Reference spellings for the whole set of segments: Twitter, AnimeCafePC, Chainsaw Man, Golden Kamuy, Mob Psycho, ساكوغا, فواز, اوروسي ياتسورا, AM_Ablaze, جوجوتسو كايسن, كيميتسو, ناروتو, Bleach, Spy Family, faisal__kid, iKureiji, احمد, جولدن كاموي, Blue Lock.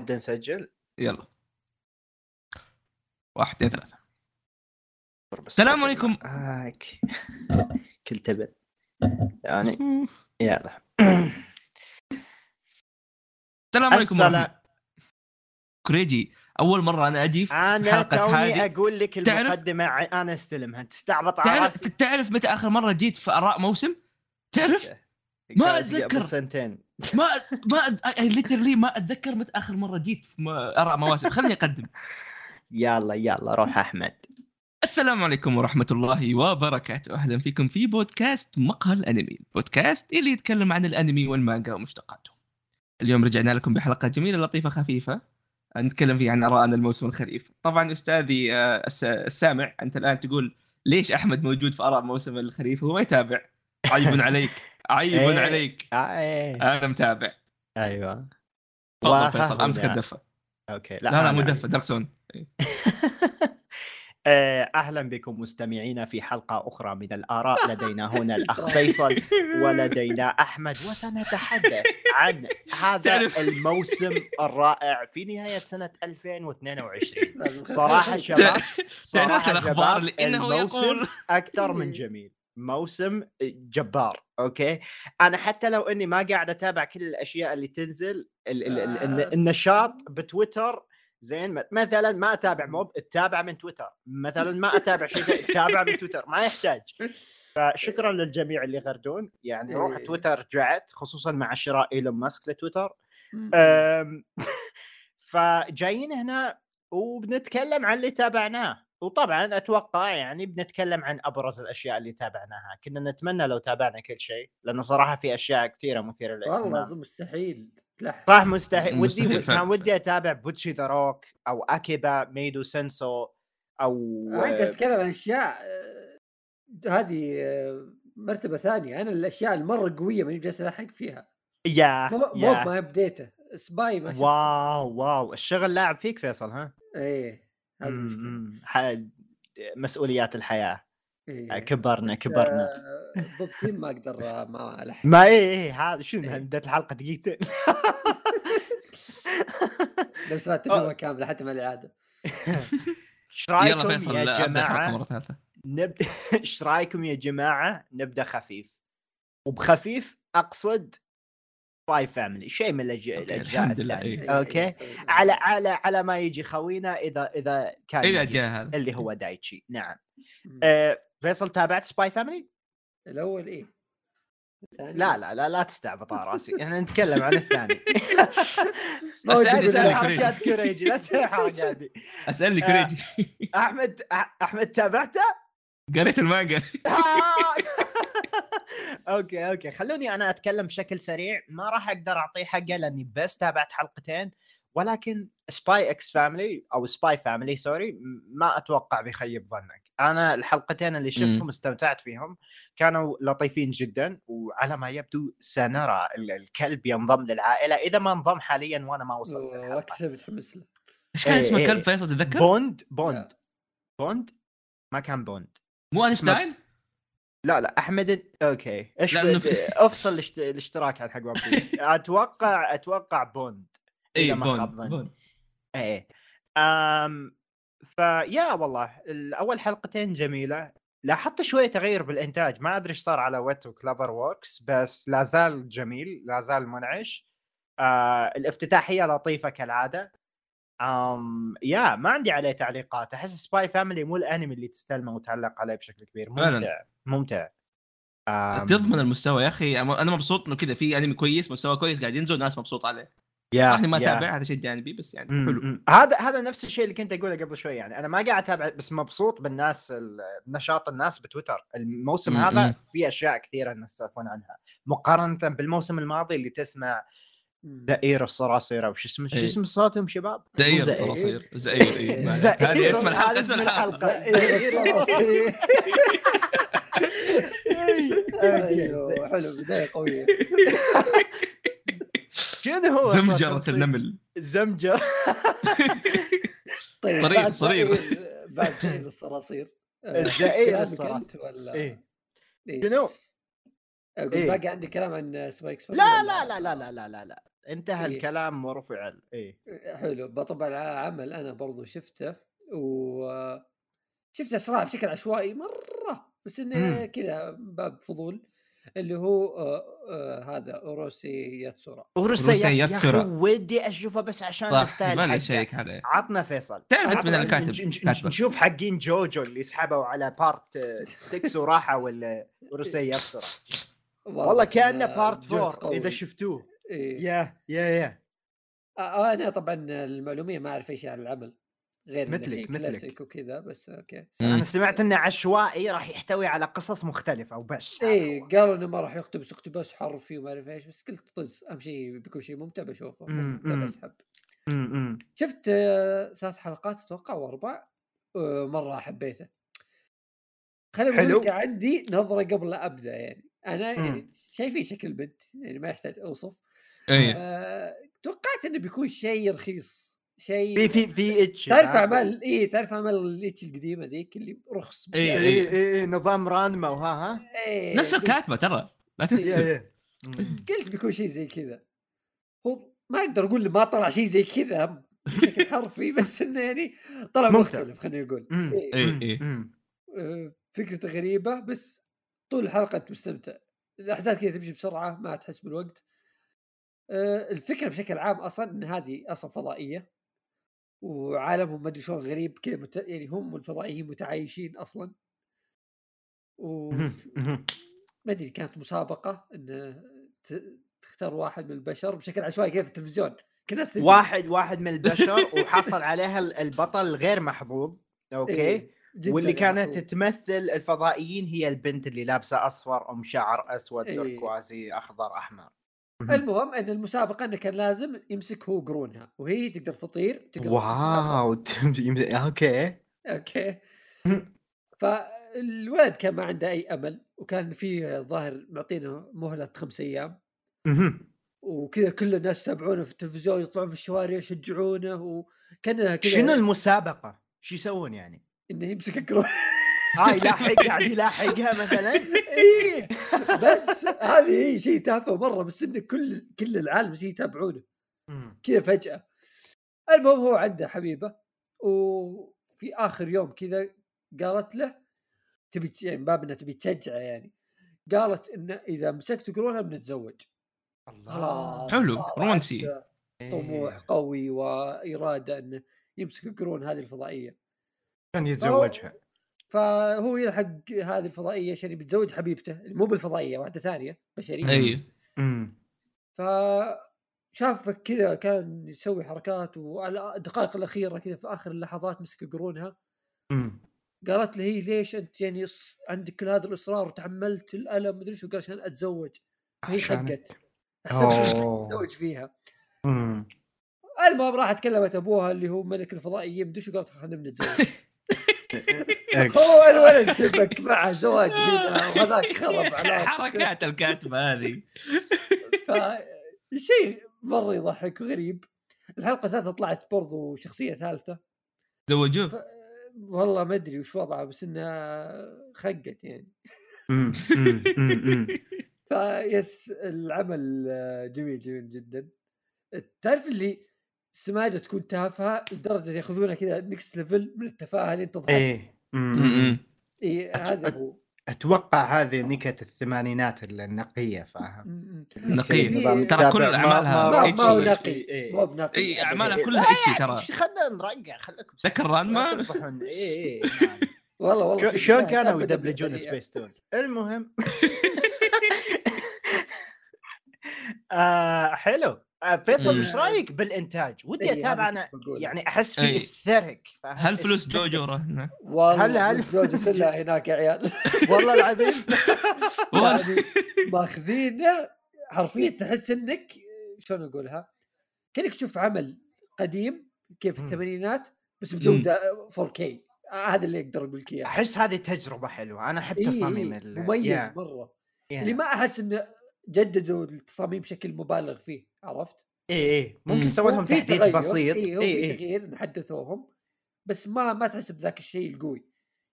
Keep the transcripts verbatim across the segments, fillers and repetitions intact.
نبدأ نسجل. يلا واحد يا ثلاثة. السلام عليكم. آه كل تبع يعني يلا. السلام عليكم. السلام كريجي. أول مرة أنا أجي في أنا توني أقول لك المقدمة أنا استلمها. تستعبط على رأسي. تعرف متى آخر مرة جيت في آراء موسم؟ تعرف؟ ما أتذكر. سنتين. ما ما ليترلي ما أتذكر متى آخر مرة جيت في آراء مواسم. خلني أقدم. يلا يلا روح أحمد. السلام عليكم ورحمة الله وبركاته. أهلا فيكم في بودكاست مقهى الأنمي، البودكاست اللي يتكلم عن الأنمي والمانجا ومشتقاته. اليوم رجعنا لكم بحلقة جميلة لطيفة خفيفة نتكلم فيه عن آراءنا الموسم الخريف. طبعا أستاذي السامع أنت الآن تقول ليش أحمد موجود في آراء موسم الخريف وهو ما يتابع؟ عيب عليك، عيب عليك. أنا متابع. أيوة والله فيصل أمسك الدفة. أوكي لا لا مو دفة دركسون. أهلا بكم مستمعينا في حلقة أخرى من الآراء. لدينا هنا الأخ فيصل ولدينا أحمد، وسنتحدث عن هذا الموسم الرائع في نهاية سنة ألفين واثنين وعشرين. صراحة شباب صراحة شباب الموسم أكثر من جميل، موسم جبار. أوكي أنا حتى لو أني ما قاعد أتابع كل الأشياء اللي تنزل ال- ال- ال- النشاط بتويتر زين، مثلا ما اتابع موب اتابع من تويتر، مثلا ما اتابع شيء اتابع من تويتر، ما يحتاج. فشكرا للجميع اللي غردون يعني روح تويتر رجعت، خصوصا مع شراء ايلون ماسك لتويتر. فجايين هنا وبنتكلم عن اللي تابعناه، وطبعا اتوقع يعني بنتكلم عن ابرز الاشياء اللي تابعناها. كنا نتمنى لو تابعنا كل شيء لانه صراحه في اشياء كثيره مثيره للاهتمام. والله مستحيل صح مستحيل. ودي كان ودي اتابع بوتشي ذا روك او اكيبا ميدو سينسو او انت تتكلم عن اشياء هذه مرتبه ثانيه. انا الاشياء المره قويه ماني جالس الحق فيها. يا مو ما ابديته سباي ما شفته. واو واو الشغل لاعب فيك فيصل. ها ايه هذا مسؤوليات الحياه. إيه. كبرنا كبرنا بوبتين ما اقدر ما الحق ما ايه هذا شنو بدايه الحلقه دقيقتين لو سمعت تجربه كامله حتى ما العاده. ايش رايكم يا جماعه نبدا ايش رايكم يا جماعه نبدا خفيف، وبخفيف اقصد سباي فاميلي شيء من الاجزاء الثانيه. اوكي على على على ما يجي خوينا اذا اذا كان إذا جاهل. اللي هو دايتشي. نعم فيصل تابعت سباي فاميلي الاول؟ ايه لا لا لا لا تستعبط على راسي، احنا نتكلم عن الثاني. اسالني حركات كريجي لا تسوي حركات دي. اسالني كريجي احمد احمد تابعته؟ قريت المانجا. اوكي اوكي خلوني انا اتكلم بشكل سريع. ما راح اقدر اعطيه حقه لاني بس تابعت حلقتين، ولكن سباي اكس فاميلي او سباي فاميلي سوري ما اتوقع بيخيب ظنك. انا الحلقتين اللي شفتهم استمتعت فيهم، كانوا لطيفين جدا، وعلى ما يبدو سنرى الكلب ينضم للعائله اذا ما انضم حاليا وانا ما وصلت للحلقه. وقتها بتحمس له. ايش كان اسم الكلب فيصل تتذكر؟ بوند بوند بوند ما كان بوند مو اينشتاين؟ لا لا احمد اوكي ايش افصل الاشتراك على حق وان بيس. اتوقع اتوقع بوند اي بوند ايه. امم فيا والله الاول حلقتين جميله. لاحظت شويه تغير بالانتاج، ما ادري ايش صار على ويت وكلافر ووركس، بس لا زال جميل لا زال منعش. آه الافتتاحيه لطيفه كالعاده. امم يا ما عندي عليه تعليقات. احس سباي فاميلي مو الانمي اللي تستلمه وتعلق عليه بشكل كبير. ممتع ممتع تضمن المستوى يا اخي. انا مبسوط انه كذا في انمي كويس مستوى كويس قاعد ينزل ناس مبسوط عليه. صحني ما تابع هذا شيء جانبي بس يعني م- حلو. م- هذا هذا نفس الشيء اللي كنت اقوله قبل شوي، يعني انا ما قاعد اتابع بس مبسوط بالناس نشاط الناس بتويتر. الموسم م- هذا م- في اشياء كثيره الناس يسولفون عنها مقارنه بالموسم الماضي اللي تسمع دائرة الصراصير او شو اسمه شو اسم صوتهم شباب؟ دائرة الصراصير زائر. هذه اسم الحلقه اسم الحلقه الصراصير. ايوه حلو بدايه قويه. شنو هو زمجرة النمل زمجرة. طيب طريق صرير بعد زائر الصراصير الزائر الصراصير ولا ايه شنو؟ باقي عندي كلام عن سبايكس. لا لا لا لا لا لا لا انتهى إيه. الكلام ورفع ال اي حلو. بطبع عمل انا برضو شفته وشفته صراحه بشكل عشوائي مره، بس انه كذا باب فضول، اللي هو آه آه هذا اوروسي ياتسورا. اوروسي ياتسورا ودي اشوفه بس عشان استاهل حاجه. عطنا فيصل، تعرف انت من الكاتب، نشوف حقين جوجو اللي سحبوا على بارت ستة وراحه ولا اوروسي ياتسورا. والله كانه بارت أربعة اذا شفتوه. إيه. يا يا يا انا طبعا المعلوميه ما اعرف ايش عن العمل غير مثلك مثلك وكذا، بس اوكي. انا سمعت انه عشوائي راح يحتوي على قصص مختلفه وبس. اي قالوا انه ما راح يقتبس اقتباس حرفي وما اعرف ايش، بس قلت طز اهم شيء بيكون شيء ممتع بشوفه. اسحب شفت ثلاث حلقات اتوقع واربع، مره حبيته. خلينا نقول عندي نظره قبل لا ابدا، يعني انا يعني شايفين شكل بنت يعني ما يحتاج اوصف. اي أه... توقعت انه بيكون شيء رخيص، شيء في في اتش، تعرف اعمال اي تعرف اعمال الاتش القديمه ذيك اللي رخص اي اي اي نظام رانما وها ها إيه. نفس الكاتبه ترى لا تنسى. قلت بيكون شيء زي كذا، هو ما اقدر اقول ما طلع شيء زي كذا بشكل حرفي، بس انه يعني طلع مختلف خلينا نقول. اي اي أه... فكرته غريبه، بس طول الحلقه انت مستمتع، الاحداث كذا تمشي بسرعه ما تحس بالوقت. أه... الفكره بشكل عام اصلا ان هذه اصلا فضائيه وعالمهم ما ادري شلون غريب كذا مت... يعني هم والفضائيين متعايشين اصلا، وما ادري كانت مسابقه ان ت... تختار واحد من البشر بشكل عشوائي كذا في التلفزيون. كناس واحد واحد من البشر وحصل عليها البطل الغير محظوظ. اوكي واللي كانت تمثل الفضائيين هي البنت اللي لابسه اصفر ام شعر اسود تركوازي اخضر احمر. المهم ان المسابقه انه كان لازم يمسك هو قرونها وهي تقدر تطير تقدر. واو اوكي اوكي فالولد كان ما عنده اي امل، وكان فيه ظاهر معطينه مهله خمس ايام وكذا كل الناس تابعونه في التلفزيون يطلعون في الشوارع يشجعونه. وكان كذا شنو المسابقه شو يسوون يعني انه يمسك قرون هاي لاحق يعني لاحقها مثلا. ايه بس هذه شيء تافه مره، بس ان كل كل العالم شيء يتابعونه كذا فجاه. المهم هو عنده حبيبه، وفي اخر يوم كذا قالت له تبي يعني بابنا تبي تشجعه يعني، قالت انه اذا مسكت قرونها بنتزوج. الله حلو رومانسي، طموح قوي واراده انه يمسك قرون هذه الفضائيه كان يتزوجها. فهو يلحق هذه الفضائيه عشان بيتزوج حبيبته مو بالفضائيه واحده ثانيه بشريه. اي امم فشاف كذا كان يسوي حركات، وعلى الدقائق الاخيره كذا في اخر اللحظات مسك قرونها. امم قالت له هي ليش انت يعني عندك كل هذا الاصرار وتحملت الالم مدري شو؟ قال عشان اتزوج. هي خقت احسن تتزوج فيها. امم المهم راحت كلمت ابوها اللي هو ملك الفضائيين مدري شو، قالت خلينا نتزوج. هو الولد شبك مع زواج هنا وهذاك خرب على حركات الكاتبه هذه. شيء مره يضحك وغريب. الحلقه الثالثه طلعت برضو شخصيه ثالثه تزوجوه ف... والله ما ادري وش وضعها، بس انها خقت يعني. فيس العمل جميل جميل جدا. تعرف اللي السماجه تكون تافهه لدرجه ياخذونها كذا نكست ليفل من التفاهه اللي تضحك. ايه امم اي هذا هو. اتوقع هذه نكت الثمانينات النقيه، فاهم؟ نقيه ترى كل اعمالها اتشي، مو بنقي اي اعمالها كلها اتشي ترى. خلينا نرجع خليكم ذكر رانما. اي والله والله شلون كانوا يدبلجون سبيس تون. المهم حلو فيصل، مش رايك بالانتاج؟ ودي اتابع انا يعني، احس في استرك. هل فلوس جوجو هناك؟ والله هل فلوس جوجو هناك يا عيال؟ والله العظيم ماخذينه حرفيا، تحس انك شلون اقولها، كانك تشوف عمل قديم كيف في الثمانينات بس بجوده فور كي. هذا اللي اقدر اقول لك اياه. احس هذه تجربه حلوه، انا احب تصاميم مميز مره اللي ما احس انه جددوا التصاميم بشكل مبالغ فيه، عرفت؟ اي اي ممكن سويهم تحديث بسيط. اي اي تغيير نحدثوهم، بس ما ما تحس بذاك الشيء القوي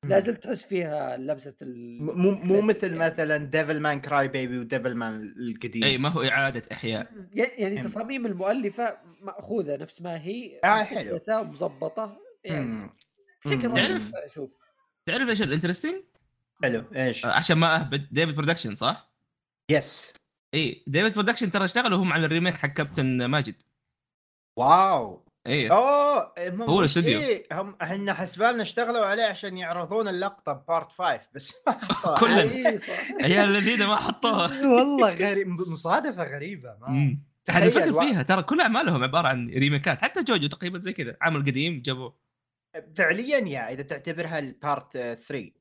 لازلت تحس فيها لمسه ال... مو مو مثل يعني. مثلا ديفل مان كراي بيبي وديفل مان القديم، اي ما هو اعاده احياء يعني. هم. تصاميم المؤلفه ماخوذه نفس ما هي، آه حلو ومظبطه يعني بشكل تعرف اشوف تعرف ايش الانترستين حلو ايش عشان ما اهبد. ديفيد برودكشن صح؟ يس اي ديفيد برودكشن ترى اشتغلوا هم على الريميك حق كابتن ماجد. واو ايه اوه هو الاستوديو إيه. هم احنا حسبالنا اشتغلوا عليه عشان يعرضون اللقطه بارت خمسة بس كلنا هي الذين ما حطوها. والله غريب، مصادفه غريبه ما تخيل فيها. ترى كل اعمالهم عباره عن ريميكات، حتى جوجو تقريبا زي كذا، عمل قديم جابوه فعليا يا اذا تعتبرها البارت ثلاثة،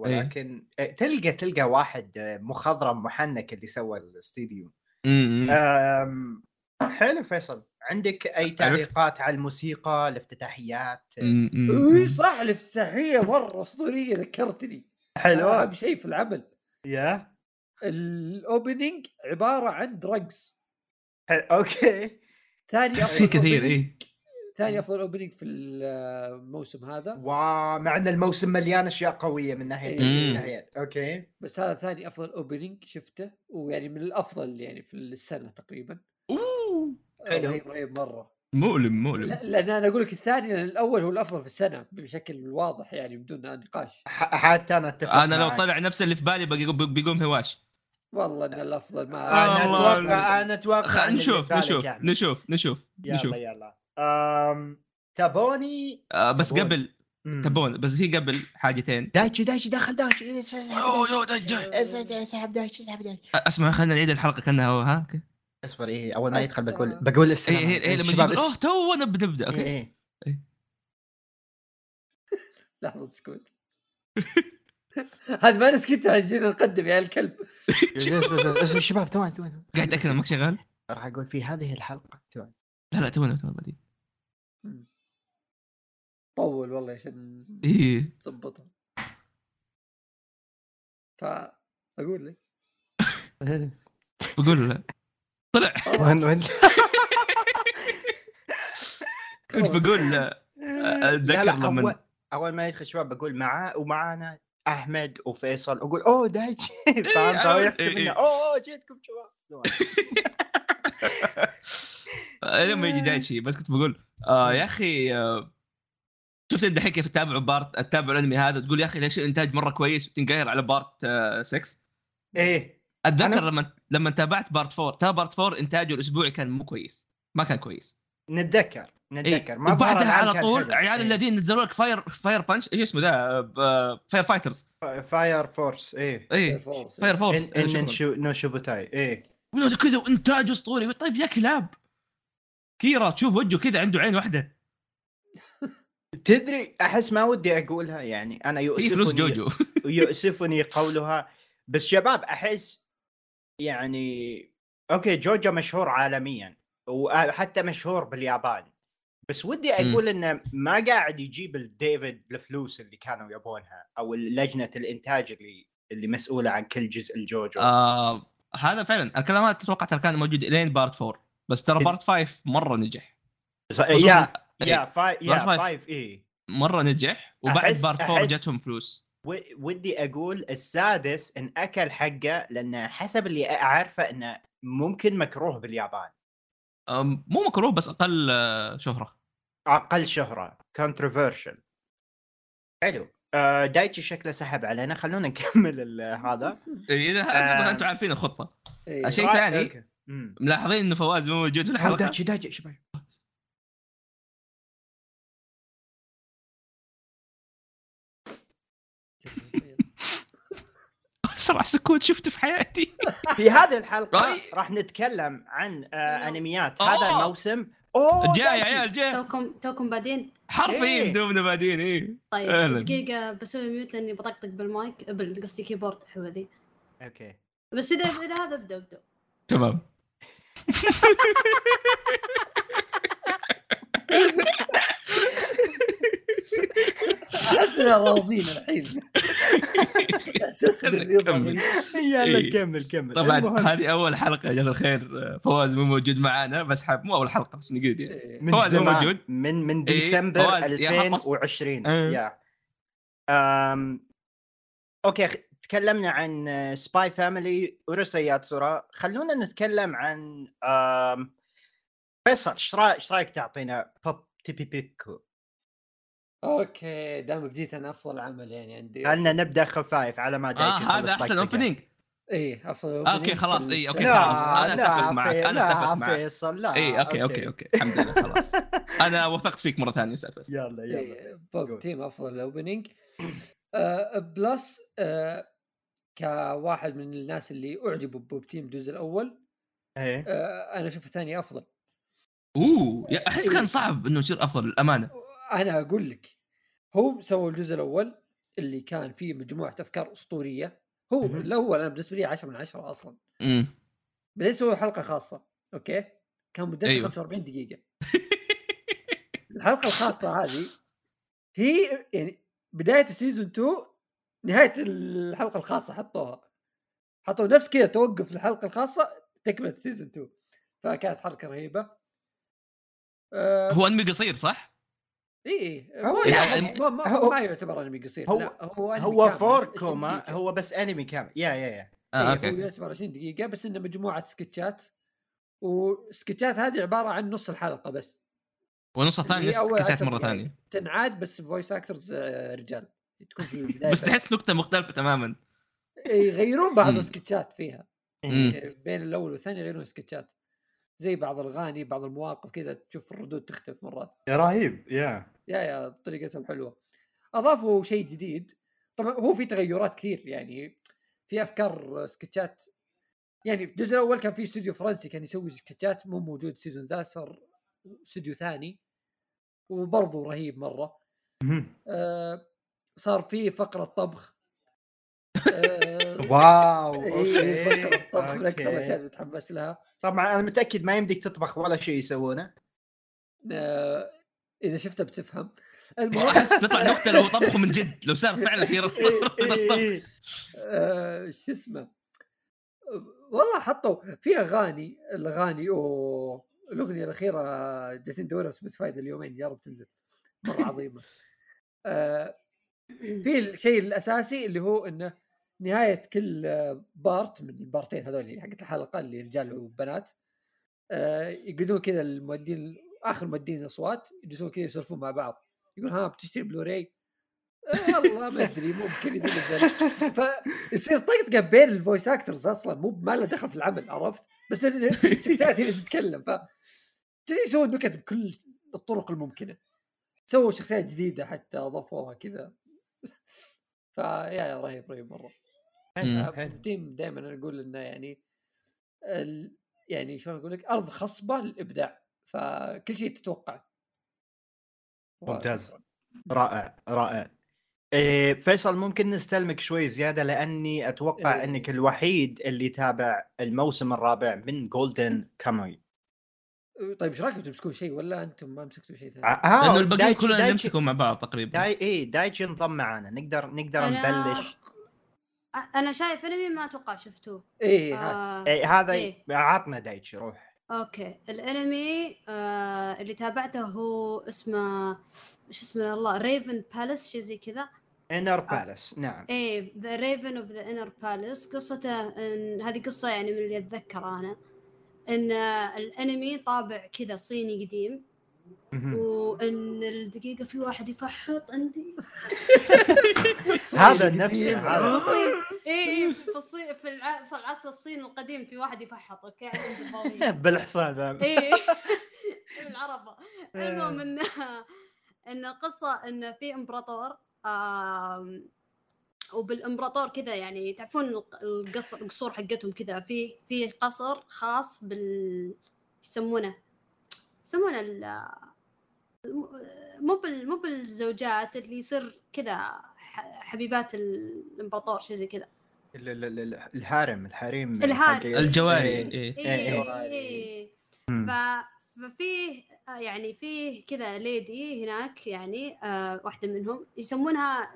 ولكن إيه. تلقى تلقى واحد مخضرم محنك اللي سوى الاستوديو. حلو فيصل، عندك أي تعليقات على الموسيقى، الافتتاحيات؟ إيه صح، الافتتاحية مرة أسطورية، ذكرتني حلوة بشيء في العمل. يا الأوبنينج عبارة عن درجز. أوكي. ثاني أفضل كثير إيه. ثاني أفضل أوبنينج في الموسم هذا. ومع أن الموسم مليان أشياء قوية من ناحية النهايات. أوكي. بس هذا ثاني أفضل أوبنينج شفته، ويعني من الأفضل يعني في السنة تقريبا. أوه. رهيب رهيب مرة، مؤلم مؤلم. لأن أنا أقول لك الثاني، لأن الأول هو الأفضل في السنة بشكل واضح يعني بدون نقاش. حتى أنا أتفق أنا معك. لو طلع نفس اللي في بالي بيقوم هواش والله إن الأفضل ما أنا أتوقع الله. أنا أتوقع نشوف نشوف نشوف نشوف يلا يلا أم... تابوني أه بس تابوني. قبل مم. تابون بس هي قبل حاجتين. دايتشي دايتشي داخل دايتشي أوه يو دايتشي سحب دايتشي سحب دايتشي اسمع خلنا نعيد الحلقة كأنها ها اصبر ايه اول ما يدخل بقول بقول السلام ايه ايه لما نجيب اوه تو نبدا اوكي ايه لحظه سكوت هذا ما نسكت عايزين نقدم يا الكلب. الشباب ثواني ثواني قاعد تاكد انك شغال راح اقول في هذه الحلقه ثواني لا لا ثواني ثواني بعدين طول والله عشان ايه تضبطه فاقول لك بقول له طلع وين وين كنت بقول اتذكر لما اول ما يدخل شباب بقول معاه ومعانا احمد وفيصل اقول اوه دايتشي فاهم سوي يحسب انه اوه جيتكم شباب لما يجي دايتشي بس كنت بقول يا اخي شفت الدحين كيف تتابعوا بارت تتابعوا الانمي هذا تقول يا اخي ليش الانتاج مره كويس وتنقهر على بارت ستة ايه اتذكر لما لما تابعت بارت فور تابعت بارت فور انتاجه الاسبوعي كان مو كويس ما كان كويس نتذكر نتذكر إيه. ما بعدها على طول عيال إيه. الذين نزلوا لك فاير فاير بانش ايش اسمه ده فاير فايترز فاير فورس ايه ايه فاير فورس نو شوبوتاي ايه ونو كذا وانتاج اسطوري. طيب يا كلاب كيرا تشوف وجهه كذا عنده عين واحده تدري احس ما ودي اقولها يعني انا يؤسفني يؤسفني قولها بس شباب احس يعني اوكي جوجو مشهور عالميا وحتى مشهور باليابان بس ودي اقول انه ما قاعد يجيب الديفيد الفلوس اللي كانوا يبونها او لجنه الانتاج اللي اللي مسؤوله عن كل جزء الجوجو. آه هذا فعلا الكلمات تتوقع كان موجود لين بارت أربعة بس ترى بارت خمسة مره نجح يا يا خمسة اي مره نجح وبعد بارت أربعة جتهم فلوس ودي أقول السادس إن أكل حقه لأن حسب اللي أعرفه إنه ممكن مكروه باليابان مو مكروه بس أقل شهرة أقل شهرة controversial. حلو دايتشي شكله سحب علينا خلونا نكمل هذا إذا أه... أنتم عارفين الخطة إيه. شيء رأي... ثاني ملاحظين إنه فواز مو موجود في الحلقة دايتشي دايتشي شباب صراحة سكوت شفته في حياتي. في هذه الحلقة راح نتكلم عن أنميات هذا الموسم. أوه جاي يا عيال جاي توكم توكم بعدين حرفيا دوبنا بعدين إيه طيب دقيقة بسوي ميوت لأني بطقطق بالمايك بالقصدي كيبورد حلوة ذي أوكي بس إذا إذا هذا بدأ بدأ تمام أحسنا راضين الحين أحسس بالرضا يلا كمل كمل طبعا هذه أول حلقة يا جزاك الخير فواز مو موجود معانا بس حاب مو أول حلقة بس نقيد يعني فواز مو موجود من من ديسمبر ألفين وعشرين أم... اوكي تكلمنا عن سباي فاميلي ورسيات سورا، خلونا نتكلم عن أم... فيصل. ايش رايك تعطينا بوب تيبي بيكو؟ اوكي دام بديت انا افضل عمل يعني عندي، خلنا نبدا خفايف على ما دايك. آه هذا احسن اوبننج. ايه افضل اوبننج. اوكي خلاص. اي اوكي خلاص انا اتفق معك، انا اتفق معك فيصل. لا اي اوكي اوكي اوكي الحمد لله خلاص انا وثقت فيك مره ثانيه استاذ فيصل. يلا يلا إيه. بوب تيم افضل اوبننج آه بلس آه كواحد من الناس اللي اعجبوا ببوب تيم الجزء الاول ايه آه انا اشوف الثاني افضل. اوه احس كان صعب انه يصير افضل الامانه. انا اقول لك هو سووا الجزء الاول اللي كان فيه مجموعه افكار اسطوريه، هو م-م. الاول انا بالنسبه لي عشرة من عشرة اصلا. امم بعدين سووا حلقه خاصه اوكي كان مدتها أيوه. خمسة وأربعين دقيقة الحلقه الخاصه هذه هي يعني بدايه السيزون اثنين، نهايه الحلقه الخاصه حطوها، حطوا نفس كذا توقف الحلقه الخاصه تكمله السيزون اثنين، فكانت حركه رهيبه. أه هو انمي قصير صح؟ اي اي هو يعني ما, ما, هو ما يعتبر انمي قصير. هو لا هو هو فوركوما هو بس انمي كامل. يا يا يا آه اوكي يعتبر عشرين دقيقة بس انه مجموعه سكتشات، والسكتشات هذه عباره عن نص الحلقه بس ونص الثاني سكتشات مره ثانيه يعني تنعاد بس فويس اكترز رجال تكون في البدايه بس تحس نكته مختلفه تماما. يغيرون بعض السكتشات فيها يعني بين الاول والثاني يغيرون سكتشات زي بعض الأغاني بعض المواقف كذا، تشوف الردود تختلف مرات. يا رهيب يا يا يا طريقتهم حلوة. أضافوا شيء جديد طبعا، هو في تغيرات كثير يعني في أفكار سكتشات. يعني في الجزء الأول كان في استوديو فرنسي كان يسوي سكتشات مو موجود سيزون ذا، صار استوديو ثاني وبرضه رهيب مرة. آه صار في فقرة طبخ آه واو إيه فقرة طبخ من أكثر الأشياء اللي تحمس لها. طبعا انا متاكد ما يمديك تطبخ ولا شيء يسوونه آه، اذا شفته بتفهم. الملاحظ تطلع نقطه لو طبخوا من جد، لو صار فعلا في رطب شو اسمه والله. حطوا في اغاني الاغاني او الاغنيه الاخيره جالسين ندورها بس فايده اليومين يا رب تنزل مره عظيمه. آه، في الشيء الاساسي اللي هو انه نهاية كل بارت من البارتين هذول حق الحلقة اللي رجال وبنات آه يقعدون كذا المودين آخر مودين أصوات يجلسون كذا يسولفون مع بعض، يقول ها بتشتري بلوراي آه والله ما أدري ممكن ينزل، فيصير طقطقة بين الفويس أكترز أصلا مو ما له دخل في العمل عرفت، بس الشخصيات هي اللي تتكلم. فجلسوا يسوون نكت بكل الطرق الممكنة، سووا شخصيات جديدة حتى أضافوها كذا فيا رهيب رهيب مرة. التيم دائما انا اقول انه يعني ال... يعني شلون اقول لك ارض خصبه للابداع، فكل شيء تتوقع ممتاز. رائع رائع إيه فيصل، ممكن نستلمك شوي زياده لاني اتوقع إيه. انك الوحيد اللي تابع الموسم الرابع من جولدن كاموي. طيب ايش رايكم تمسكون شيء ولا انتم ما مسكتوا شيء ثاني؟ آه لانه الباقيين كلنا نمسكهم مع بعض تقريبا. داي اي دايتش انضم معنا، نقدر نقدر نبلش. أنا شايف أنمي ما أتوقع شفتوه. إيه آه إيه هذا إيه. عطنا دايتشي روح. أوكي الأنمي آه اللي تابعته هو اسمه شو اسمه الله ريفن بالاس شيء زي كذا. إنر بالاس نعم. إيه the Raven of the Inner Palace. قصته إن هذه قصة يعني من اللي أتذكر أنا إن الأنمي طابع كذا صيني قديم. وان الدقيقه في واحد يفحط عندي هذا نفسي اي في في العصر الصيني القديم في واحد يفحط اوكي بالحصان اي العربه. المهم ان ان قصه ان في امبراطور وبالامبراطور كذا يعني تعرفون القصر القصور حقتهم كذا، في في قصر خاص بال يسمونه يسمونه ال مو بال مو بالزوجات اللي يصير كذا حبيبات الامبراطور شيء زي كذا الهارم الحريم الجواري اي اي ففيه يعني فيه كذا ليدي هناك يعني آه واحده منهم يسمونها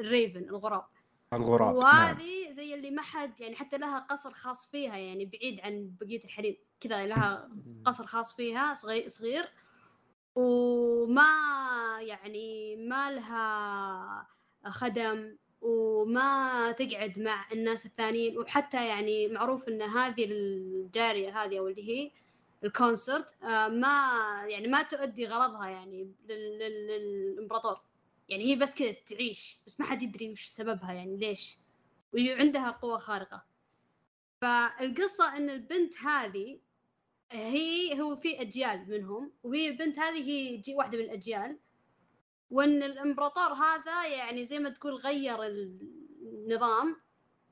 الريفن الغراب الغراب وهذه نعم. زي اللي ما حد يعني حتى لها قصر خاص فيها يعني بعيد عن بقيه الحريم كذا، لها قصر خاص فيها صغير صغير وما يعني ما لها خدم وما تقعد مع الناس الثانيين، وحتى يعني معروف ان هذه الجارية هذه او اللي هي الكونسرت ما يعني ما تؤدي غرضها يعني للامبراطور، يعني هي بس كذا تعيش بس ما حد يدري وش سببها يعني ليش، وعندها قوة خارقة. فالقصة ان البنت هذه هي هو في اجيال منهم، وهي البنت هذه هي واحدة من الاجيال، وان الامبراطور هذا يعني زي ما تقول غير النظام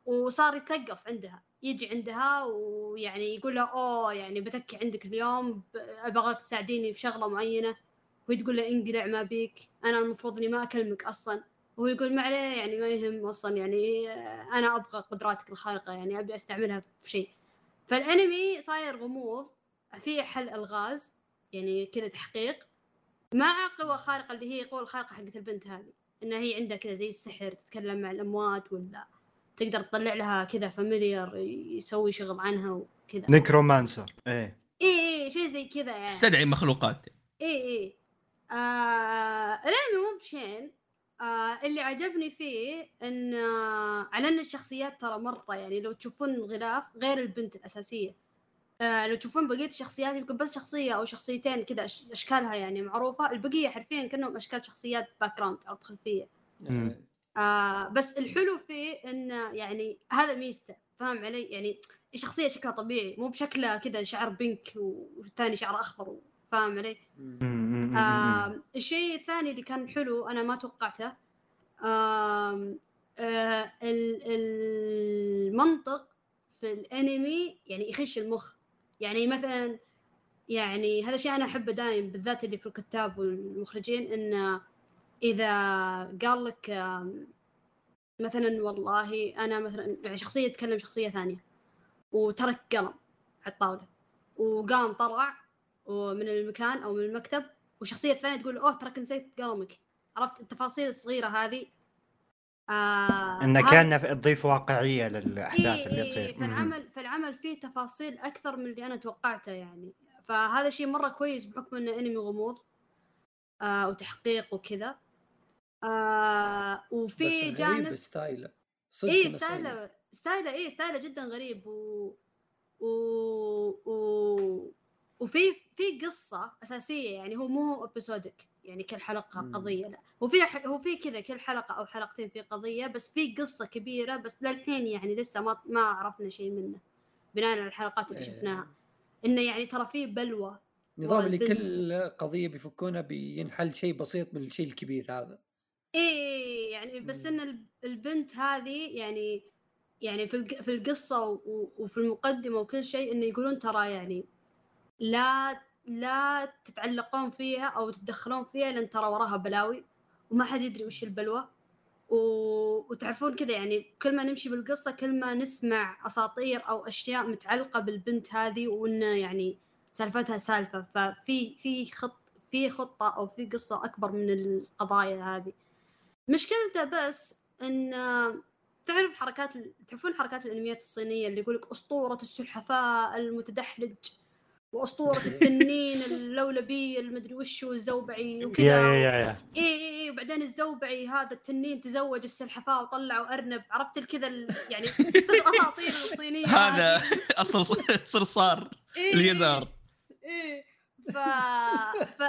وصار يتلقف عندها، يجي عندها ويعني يقول لها اوه يعني بتكي عندك اليوم، ابغاك تساعديني في شغله معينه، وهي تقول له انقلع ما بيك، انا المفروض اني ما اكلمك اصلا، وهو يقول ما عليه يعني ما يهم اصلا، يعني انا ابغى قدراتك الخارقه يعني ابي استعملها في شيء. فالانمي صاير غموض فيه حل الغاز يعني كذا تحقيق مع قوة خارقة اللي هي قوة الخارقة حقت البنت هذه، إنها هي عندها كذا زي السحر، تتكلم مع الأموات ولا تقدر تطلع لها كذا فاميليار يسوي شغل عنها وكذا، نيكرومانسر. إيه إيه إيه شيء زي كذا يعني، تستدعي مخلوقات. إيه إيه آه... الأنمي مو بشين. آه... اللي عجبني فيه إن آه... على إن الشخصيات ترى مرة يعني لو تشوفون الغلاف غير البنت الأساسية، آه لو تشوفون بقية الشخصيات يمكن بس شخصية أو شخصيتين كذا أشكالها يعني معروفة، البقية حرفيا كأنهم أشكال شخصيات باكراوند أو خلفية. آه بس الحلو فيه إن يعني هذا ميزته، فهم علي؟ يعني شخصية شكلها طبيعي مو بشكلها كذا شعر بينك والثاني شعر أخضر، فهم علي؟ آه الشيء الثاني اللي كان حلو أنا ما توقعته آه آه المنطق في الأنمي يعني يخش المخ، يعني مثلا يعني هذا الشيء انا احبه دايم بالذات اللي في الكتاب والمخرجين، ان اذا قال لك مثلا والله انا مثلا يعني شخصيه تكلم شخصيه ثانيه وترك قلم على الطاوله وقام طلع من المكان او من المكتب، والشخصيه الثانيه تقول اوه ترك نسيت قلمك، عرفت التفاصيل الصغيره هذه آه إن كان تضيف واقعية للأحداث إيه اللي تصير. إيه فالعمل فالعمل فيه تفاصيل أكثر من اللي أنا توقعته يعني، فهذا شيء مرة كويس بحكم إنه أنمي غموض آه وتحقيق وكذا آه وفي جانب ستايله إيه ستايله ستايله إيه ستايله جدا غريب و و, و... وفي في قصة أساسية يعني، هو مو إبسودك يعني كل حلقة قضية، لا هو في هو في كذا كل حلقة أو حلقتين في قضية، بس في قصة كبيرة بس للحين يعني لسه ما ما عرفنا شيء منه بناء على الحلقات اللي شفناها، إنه يعني ترى في بلوى نظام لكل قضية بيفكونها بينحل شيء بسيط من الشيء الكبير هذا. إيه يعني بس إن البنت هذه يعني يعني في في القصة وفي المقدمة وكل شيء إنه يقولون ترى يعني لا لا تتعلقون فيها أو تتدخلون فيها لأن ترى وراها بلاوي وما حد يدري وش البلوى و... وتعرفون كذا يعني كل ما نمشي بالقصة كل ما نسمع أساطير أو أشياء متعلقة بالبنت هذه، وإن يعني سالفتها سالفة، ففي في خط في خطة أو في قصة أكبر من القضايا هذه. مشكلته بس إن تعرف حركات تعرفون حركات الأنميات الصينية اللي يقولك أسطورة السلحفاء المتدحرج وأسطورة التنين اللولبي المدري وش والزوبعي وكذا اي اي اي وبعدين الزوبعي هذا التنين تزوج السلحفاة وطلعوا أرنب، عرفت الكذا يعني الأساطير الصينية هذا أصل صرصار اليزار اي ف... ف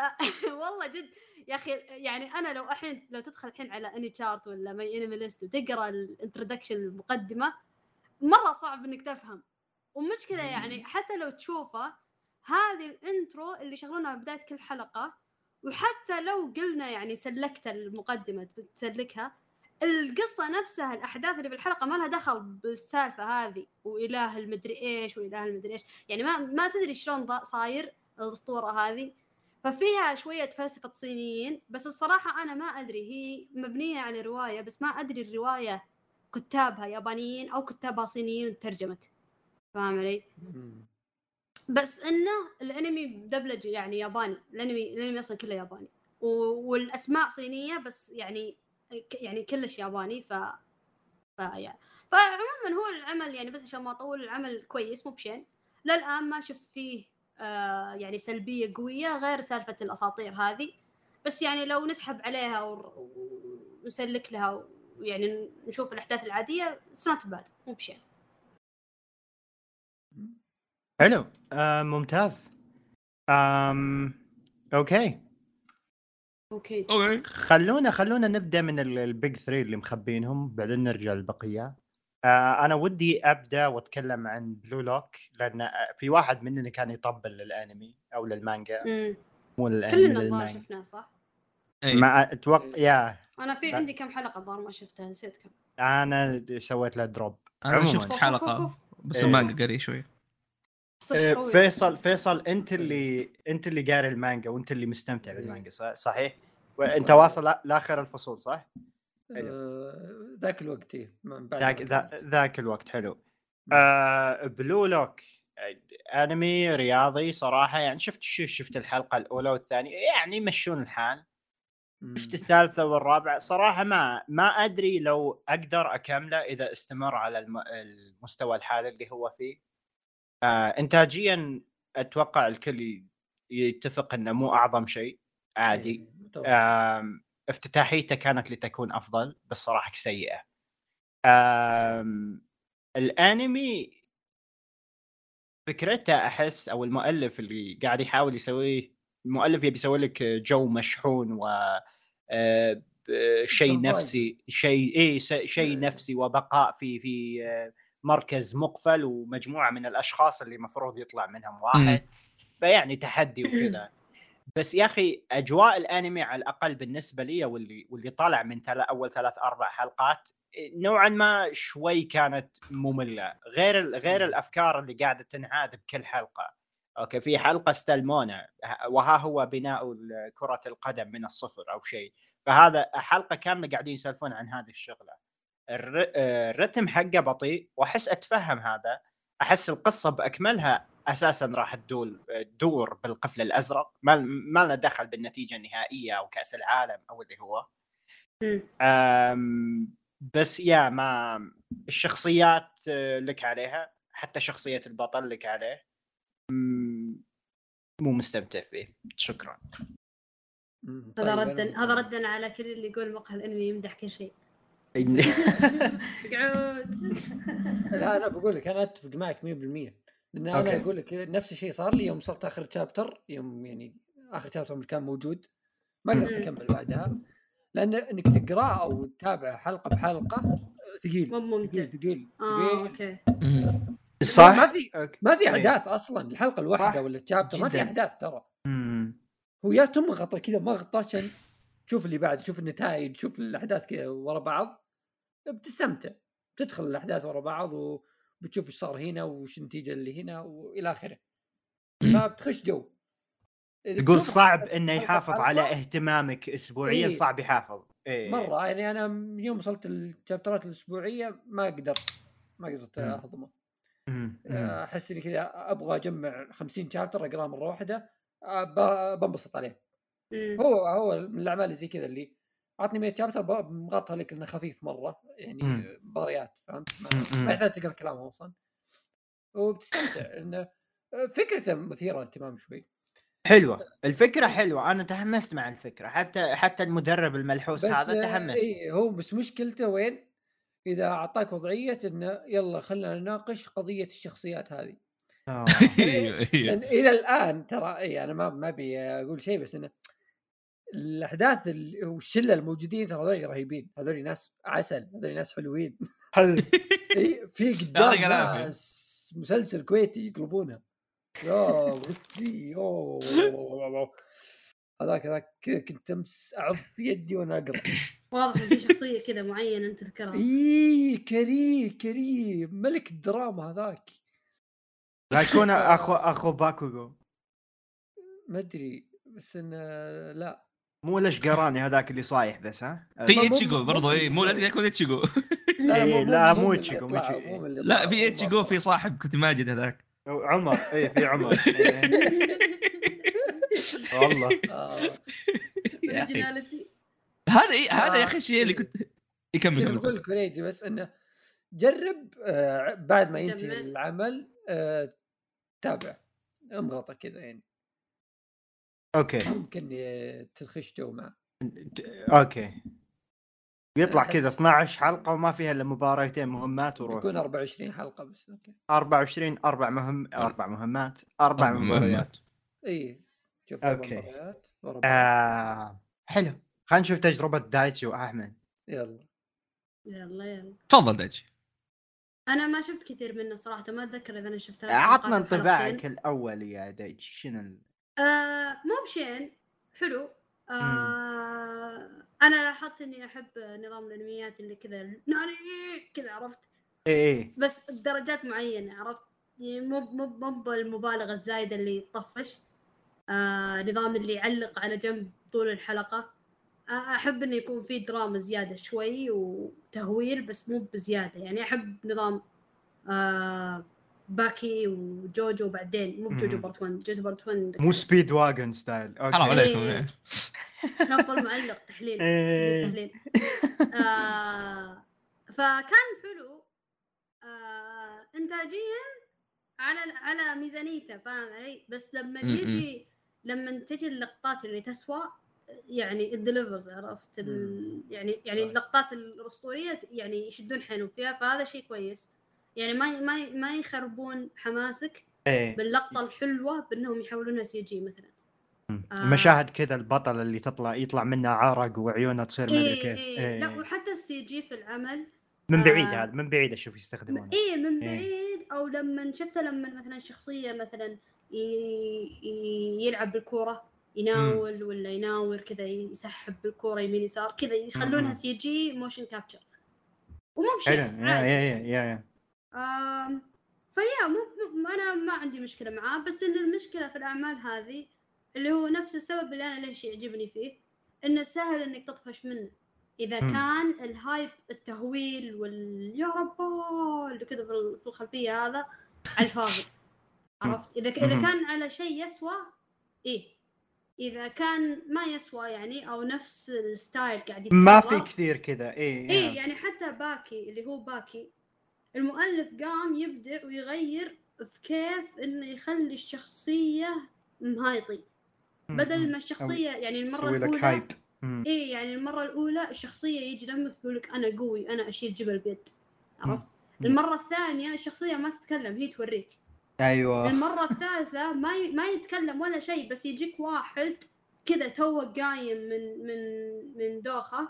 والله جد يا أخي يعني أنا لو الحين لو تدخل الحين على أني تشارت ولا ماي أنمي ليست وتقرأ الانترودكشن المقدمة مرة صعب إنك تفهم، ومشكلة يعني حتى لو تشوفه هذه الانترو اللي شغلونها بداية كل حلقة، وحتى لو قلنا يعني سلكت المقدمة بتسلكها القصة نفسها الأحداث اللي بالحلقة ما لها دخل بالسالفة هذه وإله المدري إيش وإله المدري إيش، يعني ما ما تدري شلون صاير الأسطورة هذه، ففيها شوية فلسفة صينيين. بس الصراحة أنا ما أدري هي مبنية على رواية، بس ما أدري الرواية كتابها يابانيين أو كتابها صينيين وترجمت، فاهم علي؟ بس إنه الأنمي دبلج يعني ياباني، الأنمي الأنمي أصلاً كله ياباني والأسماء صينية بس يعني يعني كلش ياباني ف فيعني فعموماً هو العمل يعني بس عشان ما أطول العمل كويس مو بشين للآن، ما شفت فيه آه يعني سلبية قوية غير سالفة الأساطير هذه، بس يعني لو نسحب عليها ونسلك لها ويعني نشوف الاحداث العاديه سنت باد مو بشيء. حلو آه ممتاز. امم اوكي اوكي اوكي خلونا خلونا نبدا من البيج ثري اللي مخبينهم بعدين نرجع للبقيه. آه انا ودي ابدا واتكلم عن بلو لوك لان في واحد مننا كان يطبل للانمي او للمانجا مو للانمي كلنا شفناه صح؟ أي. ما اتوقع يا انا في عندي كم حلقه ضار ما شفتها نسيت كم. انا سويت لها دروب انا شفت حلقه بس المانجا قري شوي. فيصل فيصل انت اللي انت اللي قاري المانجا وانت اللي مستمتع بالمانجا صحيح؟ وانت واصل لاخر الفصول صح؟ ذاك الوقت ايه ذاك ذاك الوقت حلو. آه بلو لوك انمي رياضي صراحه يعني شفت شفت الحلقه الاولى والثانيه يعني مشون الحال. شفت الثالثه والرابعه صراحه ما ما ادري لو اقدر اكمله اذا استمر على الم... المستوى الحالي اللي هو فيه. آه انتاجيا اتوقع الكل يتفق انه مو اعظم شيء عادي. آه افتتاحيته كانت لتكون افضل بس صراحه سيئه. الانمي فكرته احس او المؤلف اللي قاعد يحاول يسويه المؤلف يبي يسوي لك جو مشحون و شيء نفسي شيء اي شيء نفسي وبقاء في في مركز مقفل ومجموعه من الاشخاص اللي مفروض يطلع منهم واحد فيعني تحدي وكذا. بس يا اخي اجواء الانمي على الاقل بالنسبه لي واللي واللي طالع من ثل... اول ثلاث اربع حلقات نوعا ما شوي كانت ممله غير ال... غير الافكار اللي قاعده تنعاد بكل حلقه. اوكي في حلقه استلمونا وها هو بناء كره القدم من الصفر او شيء فهذا حلقه كامله قاعدين يسالفون عن هذه الشغله. الر... الرتم حقه بطيء واحس اتفهم هذا. احس القصه باكملها اساسا راح تدور تدور بالقفل الازرق ما ما لنا دخل بالنتيجه النهائيه او كاس العالم او اللي هو. بس يا ما الشخصيات لك عليها حتى شخصيه البطل لك عليه مو مستمتع فيه. شكرا. هذا ردا هذا ردا على كل اللي يقول مقهى الانمي يمدح كل شيء. قعود لا انا بقول لك انا اتفق معك مية بالمية لان انا أوكي. اقول لك نفس الشيء صار لي يوم وصلت اخر شابتر يوم يعني اخر شابتر كان موجود ما قدرت اكمل بعدها لان انك تقراه او تتابع حلقه بحلقه ثقيل ثقيل ثقيل اه اوكي صح ما في ما في احداث اصلا الحلقه الواحده ولا الشابتر ما في احداث ترى هو يا تمغط كذا مغطى عشان تشوف اللي بعد تشوف النتائج تشوف الاحداث كذا ورا بعض بتستمتع بتدخل الاحداث ورا بعض و بتشوف ايش صار هنا وش النتيجه اللي هنا والى اخره ما بتخش جو. تقول صعب انه يحافظ على اهتمامك اسبوعيا. إيه. صعب يحافظ. إيه. مره يعني انا يوم وصلت الشابترات الاسبوعيه ما اقدر ما قدرت اهضمه. احس اني كذا ابغى اجمع خمسين شابتر اقراه مره واحده بنبسط عليه. هو هو من الاعمال اللي زي كذا اللي عطني مية شابتر مغطى لك انه خفيف مره يعني مباريات فهمت ما يحتاج تقرا كلامه اصلا وبتستمتع انه فكرته مثيره للاهتمام شوي حلوه. الفكره حلوه انا تحمست مع الفكره حتى حتى المدرب الملحوس هذا تحمست. اي هو بس مشكلته وين اذا اعطاك وضعيه انه يلا خلينا نناقش قضيه الشخصيات هذه. الى الان ترى اي انا ما ما ابي اقول شيء بس انه الاحداث والشله الموجودين ترى هذول رهيبين هذول ناس عسل هذول ناس حلوين. اي في قدام ناس مسلسل كويتي يقلبونه يا غثي اوه هذاك هذاك كنت امس اعض يدي وانا اقرا. واضح في شخصيه كذا معينه انت تذكرها. اي كريه كريه ملك الدراما هذاك لا يكون اخو اخو باكوغو ما ادري بس انه لا مو الاشقراني هذاك اللي صايح بس ها في ايتشيغو برضه. اي مو لا يكون ايتشيغو لا مو ايتشيغو لا في ايتشيغو في صاحب كنت ماجد هذاك عمر. اي في عمر والله اوريجيناليتي هذا هذا يا اخي الشيء اللي كنت يكمل يقول الكوريجي بس انه جرب بعد ما ينتهي العمل تابع امغطه كذا يعني اوكي ممكن تخش جو معه. اوكي يطلع كذا اثنا عشر حلقه وما فيها الا مباراتين مهمات وروح. يكون أربعة وعشرين حلقه بس. اوكي أربعة وعشرين اربع مهم اربع مهمات اربع مباريات. اي شوف مباريات. آه... حلو خلينا نشوف تجربه دايتشي واحمد. يلا يلا يلا تفضل دايتشي. انا ما شفت كثير منه صراحه ما اتذكر اذا انا شفت. عطنا انطباعك الاول يا دايتشي شنو ال... آه... مو بشين حلو. آه... انا لاحظت اني احب نظام الانميات اللي كذا ناني كذا عرفت ايه بس بدرجات معينه عرفت مو مو مو المبالغه الزايده اللي تطفش. آه نظام اللي يعلق على جنب طول الحلقه. آه احب انه يكون فيه دراما زياده شوي وتهويل بس مو بزياده يعني. احب نظام آه باكي وجوجو بعدين مو جوجو بارت واحد جوجو بارت واحد مو سبيد واجن ستايل. اوكي حرام عليكم نفضل معلق تحليل تحليل. آه فكان حلو. آه انتاجيا على على ميزانيته فاهم علي بس لما يجي لما تجي اللقطات اللي تسوى يعني الدليفرز عرفت ال... يعني يعني اللقطات الاسطوريه يعني يشدون حيلهم فيها فهذا شيء كويس يعني ما ما ما يخربون حماسك باللقطه الحلوه بانهم يحولونها سي جي مثلا. آه. مشاهد كذا البطل اللي تطلع يطلع منها عرق وعيونه تصير إيه ما ادري كيف. إيه. إيه. لا وحتى السي جي في العمل من بعيد هذا. آه. من بعيد اشوف يستخدمونه اي من بعيد. إيه. او لما شفته لما مثلا شخصيه مثلا يلعب بالكوره يناول م. ولا يناور كذا يسحب بالكوره يمين يسار كذا يخلونها سي جي موشن كابتشر ومو بشيء عادي. يا يا يا يا آه. فيا مو انا ما عندي مشكله معاه بس ان المشكله في الاعمال هذه اللي هو نفس السبب اللي أنا ليش يعجبني فيه إنه سهل إنك تطفش منه إذا م. كان الهايب التهويل واليا رباه اللي كده في الخلفية هذا على الفاضي عرفت. إذا ك... إذا كان على شيء يسوى إيه إذا كان ما يسوى يعني أو نفس الستايل قاعد ما في كثير كده إيه إيه يعني حتى باكي اللي هو باكي المؤلف قام يبدع ويغير في كيف إنه يخلي الشخصية مهايطي بدل ما الشخصية يعني المرة الأولى إيه يعني المرة الأولى الشخصية يجي لمك يقولك أنا قوي أنا أشيل جبل بيد عرفت. المرة الثانية الشخصية ما تتكلم هي توريك. أيوة. المرة الثالثة ما ي... ما يتكلم ولا شيء بس يجيك واحد كذا توه قايم من من من دوخة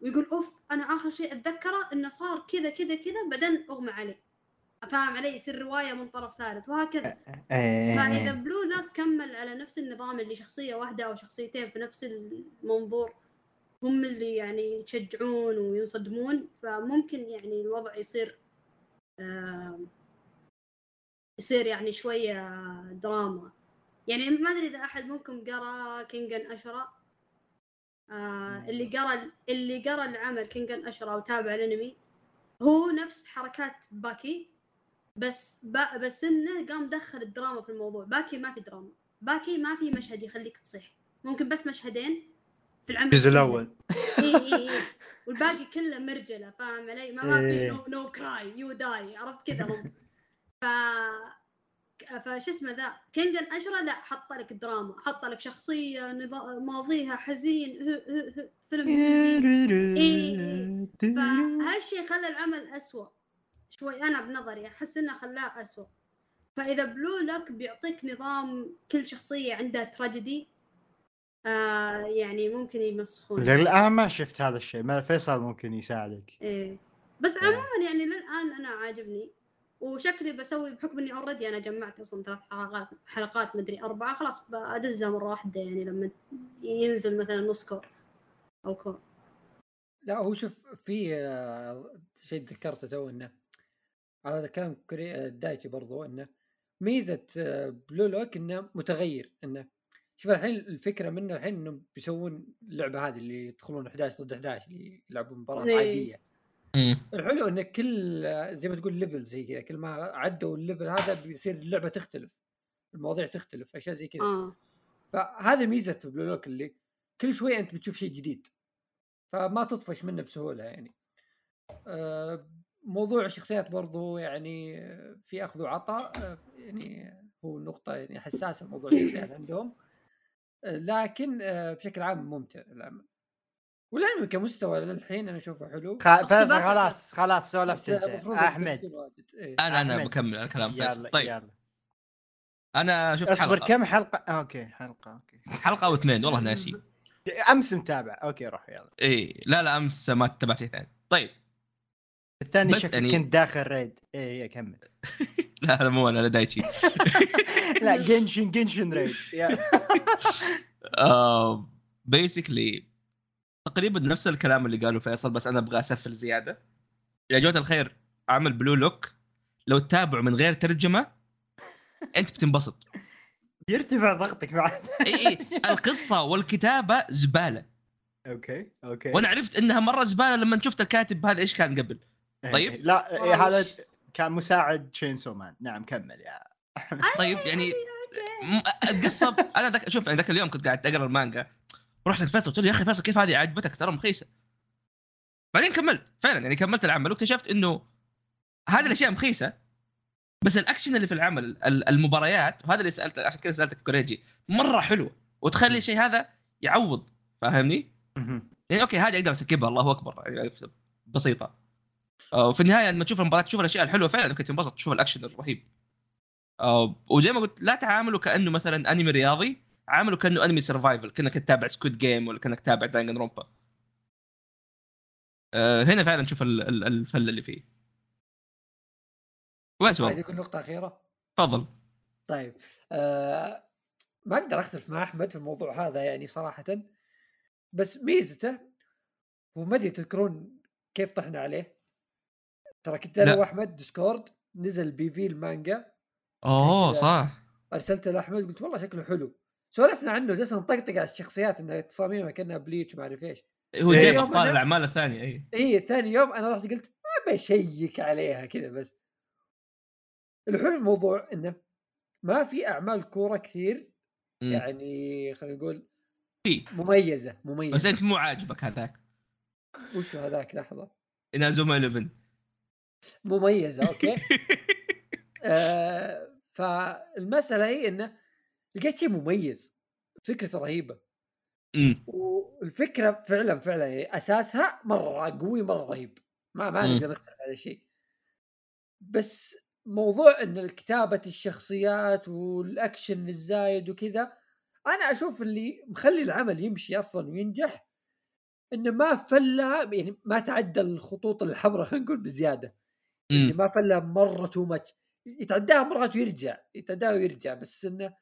ويقول أوف أنا آخر شيء أتذكره إنه صار كذا كذا كذا بعدين أغمى عليه أفهم علي يصير رواية من طرف ثالث وهكذا. فإذا بلو لوك كمل على نفس النظام اللي شخصية واحدة أو شخصيتين في نفس المنظور هم اللي يعني يشجعون وينصدمون فممكن يعني الوضع يصير آه يصير يعني شوية دراما يعني. ما أدري إذا أحد منكم قرأ كينغن أشرا. آه اللي قرأ اللي قرأ العمل كينغن أشرا وتابع الأنمي هو نفس حركات باكي بس با بس انه قام دخل الدراما في الموضوع. باكي ما في دراما باكي ما في مشهد يخليك تصيح ممكن بس مشهدين في العمل الجزء الاول اي اي اي والباقي كله مرجله فاهم علي ما ما في نو نو كراي يو داي عرفت كذا هم ف فش اسمه ذا كينغن أشرا لا حط لك دراما حط لك شخصيه نظ... ماضيها حزين ه... ه... ه... فيلم اي فهالشيء خلى العمل اسوء شوي انا بنظري احس انه خلاه اسوء. فاذا بلو لوك بيعطيك نظام كل شخصيه عندها تراجيدي آه يعني ممكن يمسخون. للان ما شفت هذا الشيء ما فيصل ممكن يساعدك. ايه بس عموما يعني للان انا عاجبني وشكلي بسوي بحكم اني اوريدي انا جمعت اصلا ثلاث حلقات حلقات مدري اربعه خلاص بادزها مره واحده يعني لما ينزل مثلا نص كور او كور. لا هو شوف في شيء ذكرته تو انه على كلام دايتشي برضو انه ميزه بلو لوك انه متغير انه شوف الحين الفكره منه الحين انه بيسوون اللعبه هذه اللي يدخلون احد عشر ضد احد عشر اللي يلعبون مباراه عاديه. الحلو انه كل زي ما تقول ليفل زي كذا كل ما عدوا الليفل هذا بيصير اللعبه تختلف المواضيع تختلف اشياء زي كذا. آه. فهذا ميزه بلو لوك اللي كل شويه انت بتشوف شيء جديد فما تطفش منه بسهوله يعني. أه موضوع الشخصيات برضو يعني في اخذ وعطاء يعني هو نقطه يعني حساسه موضوع الشخصيات عندهم لكن بشكل عام ممتع العمل، والعمل كمستوى للحين انا اشوفه حلو. خلاص خلاص سولفت انت احمد. انا انا بكمل الكلام فيصل. طيب يلا. انا شفت حلقه، اصبر كم حلقه؟ اوكي حلقه اوكي حلقه او اثنين والله ناسي. امس متابع. اوكي روح يلا. اي لا لا امس ما تابعت ثاني. طيب الثاني بس أني... كنت داخل ريد. ايه اكمل. لا لا مو انا لدايتشي. لا جنشن جنشن ريد. اه بيسكلي تقريبا نفس الكلام اللي قاله فيصل، بس انا ابغى اسفل زياده. يا جماعه الخير، عمل بلو لوك لو تتابعه من غير ترجمه انت بتنبسط، يرتفع ضغطك بعد. اي اي القصه والكتابه زباله. اوكي اوكي وانا عرفت انها مره زباله لما شفت الكاتب هذا ايش كان قبل. طيب لا هذا كان مساعد تشينسو مان. نعم كمل يا احمد. طيب يعني القصه انا ذاك شوف ذاك اليوم كنت قاعد اقرا المانجا، رحت لفيصل قلت له يا اخي فيصل كيف هذه عجبتك ترى مخيسه، بعدين كملت فعلا يعني كملت العمل واكتشفت انه هذه الاشياء مخيسه، بس الاكشن اللي في العمل المباريات، وهذا اللي سالت عشان كذا سالتك كوريجي، مره حلوه وتخلي شيء هذا يعوض، فاهمني؟ يعني اوكي هذه اقدر اسكبها الله اكبر يعني بسيطه، وفي النهايه لما تشوف المباراه تشوف الاشياء الحلوه فعلا ممكن تنبسط، تشوف الاكشن الرهيب. وزي ما قلت لا تعامله كانه مثلا انمي رياضي، عامله كانه انمي سرفايفل، كانك تتابع سكويد جيم ولا كانك تتابع دانجن رومبا. هنا فعلا نشوف الفله اللي فيه. واسو هذه كل نقطه اخيره تفضل. طيب أه ما اقدر اختلف مع احمد في الموضوع هذا يعني صراحه، بس ميزته وما ادري تذكرون كيف طحنا عليه، ترى كنت انا واحمد ديسكورد نزل بي في المانجا. اوه صح. ارسلته لاحمد قلت والله شكله حلو، سولفنا عنه جلسنا نطقطق على الشخصيات انها تصاميمها كانها بليتش وما اعرف ايش، هو جايب ابطال الاعمال الثانيه. اي اي ثاني يوم انا رحت قلت ما بشيك عليها كذا، بس الحلو الموضوع انه ما في اعمال كوره كثير يعني خلينا نقول مميزه مميزه، بس انت مو عاجبك هذاك. وش هذاك؟ لحظه انازوما إحدى عشر مميزه. اوكي آه فالمساله هي انه لقيت شيء مميز، فكرة رهيبه. امم والفكره فعلا فعلا يعني اساسها مره قوي مره رهيب، ما ما نقدر نختلف على شيء، بس موضوع ان الكتابه الشخصيات والاكشن الزايد وكذا انا اشوف اللي مخلي العمل يمشي اصلا وينجح انه ما فلها، يعني ما تعدى الخطوط الحمراء خلينا نقول بزياده، يعني ما فلها مره تو ماتش، يتعداها مرات ويرجع يتعداها ويرجع، بس انه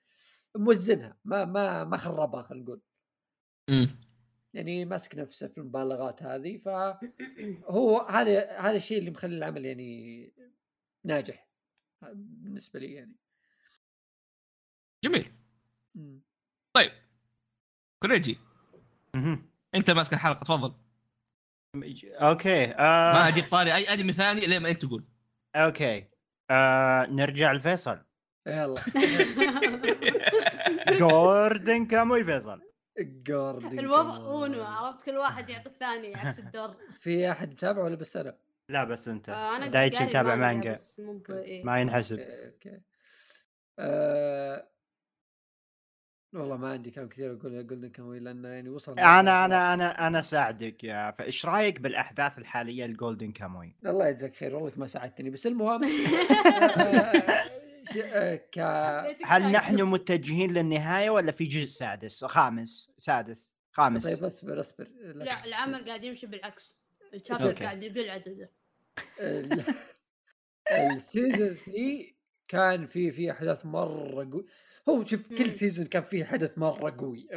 موزنها ما ما ما خربها خلينا نقول. امم يعني ماسك نفسه في المبالغات هذه، فهو هذا هذا الشيء اللي مخلي العمل يعني ناجح بالنسبه لي يعني. جميل. مم. طيب كوريجي انت ماسك الحلقه تفضل. اوكي آه... ما اجيب طاري اي انمي ثاني لين ما انت تقول. اوكي آه... نرجع لفيصل يلا. جوردن كاموي فيصل. جوردن الوضع اونو، عرفت كل واحد يعطي الثاني عكس الدور. في احد متابع ولا بس انا؟ لا بس انت آه دايتشي متابع مانجا إيه؟ ما ينحسب. اوكي آه... والله ما عندي كلام كثير اقول قلنا كاموي لانه يعني وصل. انا انا انا انا ساعدك يا فايش رايك بالاحداث الحاليه لجولدن كاموي؟ الله يجزاك خير والله ما ساعدتني، بس المهم ك... هل نحن متجهين للنهايه ولا في جزء سادس خامس سادس خامس؟ طيب اصبر اصبر لا. لا العمل قاعد يمشي بالعكس، الشابتر قاعد يقل عدده. السيزون ثلاثة كان في في احداث مره قوي، هو شوف كل سيزون كان فيه حدث مره قوي.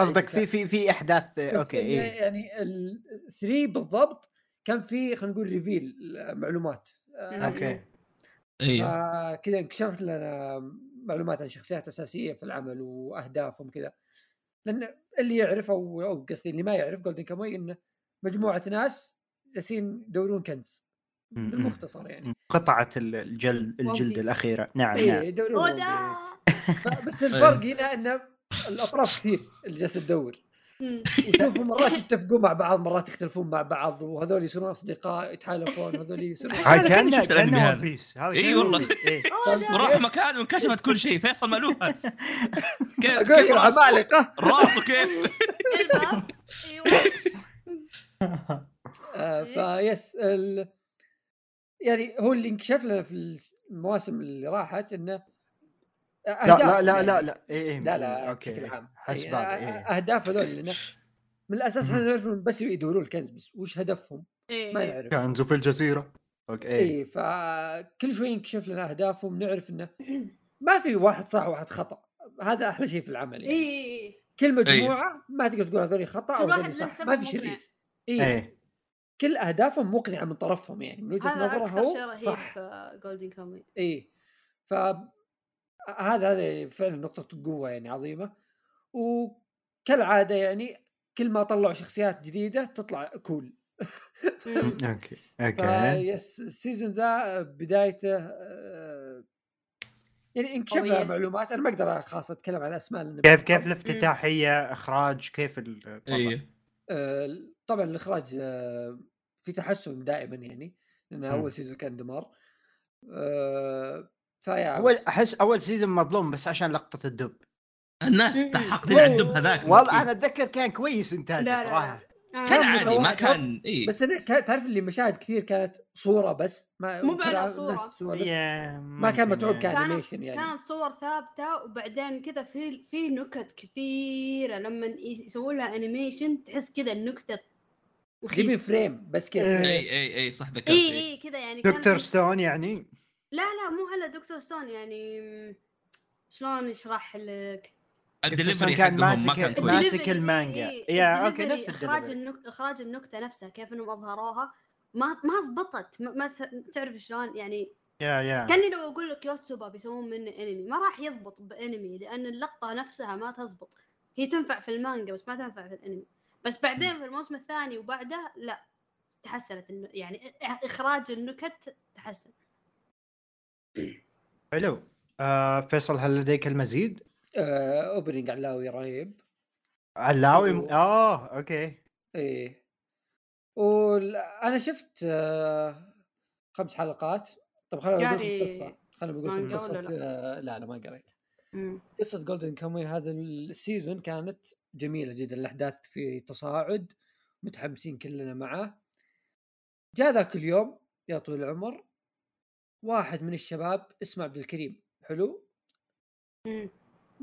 قصدك في في في احداث اوكي يعني الثري بالضبط كان فيه خلينا نقول ريفيل معلومات اوكي ايوه كذا، انكشفت لنا معلومات عن شخصيات اساسيه في العمل واهدافهم كذا، لان اللي يعرف او او قصدي اللي ما يعرف جولدن كاموي انه مجموعه ناس جالسين يدورون كنز بالمختصر يعني قطعه الجلد الجلد الاخيره. نعم نعم يدورون، بس الفرق هنا انه الاطراف كثير اللي جالسه تدور وتشوفوا مرات يتفقوا مع بعض، مرات يختلفون مع بعض، وهذول يصيرون اصدقاء يتحالفون، هذول يصيرون هاي كان شفت الانمي هذا. اي والله وراح مكان وانكشفت كل شيء. فيصل مالوها كيف العمالقه راسه كيف ايوه. فيس يعني هو اللي انكشف لنا في المواسم اللي راحت انه لا لا لا لا لا ايه لا لا بشكل عام حسب اهداف هذول من الاساس احنا نعرف بس يدورون الكنز، بس وش هدفهم ما نعرف. كنز في الجزيره اوكي اي. فكل شوي ينكشف لنا اهدافهم، نعرف انه ما في واحد صح وواحد خطا. هذا احلى شيء في العمل يعني. اي كل مجموعه ما تقدر تقول هذول خطا او هذول صح، ما في شرير. اي كل اهدافهم مقنعه من طرفهم يعني، من وجهه نظره هو صح. جولدن كامي اي. ف هذا هذا فعلا نقطة قوة يعني عظيمة. وكالعادة يعني كل ما طلعوا شخصيات جديدة تطلع كول. اوكي اوكي. السيزون ذا بدايته يعني انكشف لها معلومات. انا ما اقدر خاصة اتكلم عن اسماء. كيف كيف الافتتاحية، اخراج، كيف الوضع؟ طبعا الاخراج في تحسن دائما يعني، لانه اول سيزون كان دمار. اول احس اول سيزون مظلوم بس عشان لقطه الدب. الناس تحققين على الدب هذاك. والله انا اتذكر كان كويس انتاج صراحه، كان عادي ما كان إيه. بس انا تعرف اللي مشاهد كثير كانت صوره بس، ما مو على صوره يا... ما كان متعوب كانيميشن يعني. كانت صور ثابته وبعدين كذا في في نكت كثيره لما يسوون لها انيميشن تحس كذا النكته جيبي فريم بس كذا. اي اي اي صح ذكرت. اي اي كذا يعني دكتور ستون يعني. لا لا مو على دكتور ستون يعني. شلون اشرح لك؟ الدليفري كان ماسك ماسك المانجا. يا اوكي نفس اخراج النكته، اخراج النكته نفسها كيف انهم اظهروها ما ما زبطت. ما تعرف شلون يعني. يا يا كاني لو اقول لك يوتسوبا بيسوون منه انمي ما راح يضبط بانمي، لان اللقطه نفسها ما تزبط. هي تنفع في المانجا بس ما تنفع في الانمي. بس بعدين في الموسم الثاني وبعده لا تحسنت يعني، اخراج النكت تحسن. حلو. آه فيصل هل لديك المزيد؟ آه اوبننج علاوي رهيب. علاوي م... اه اوكي ايه. وانا شفت آه خمس حلقات. طب خلينا نقول القصه. خلينا نقول قصه. لا لا ما قريت قصه جولدن كاموي. هذا السيزون كانت جميله جدا، الاحداث في تصاعد، متحمسين كلنا معه. جاء ذاك اليوم يا طويل العمر واحد من الشباب اسمه عبد الكريم، حلو،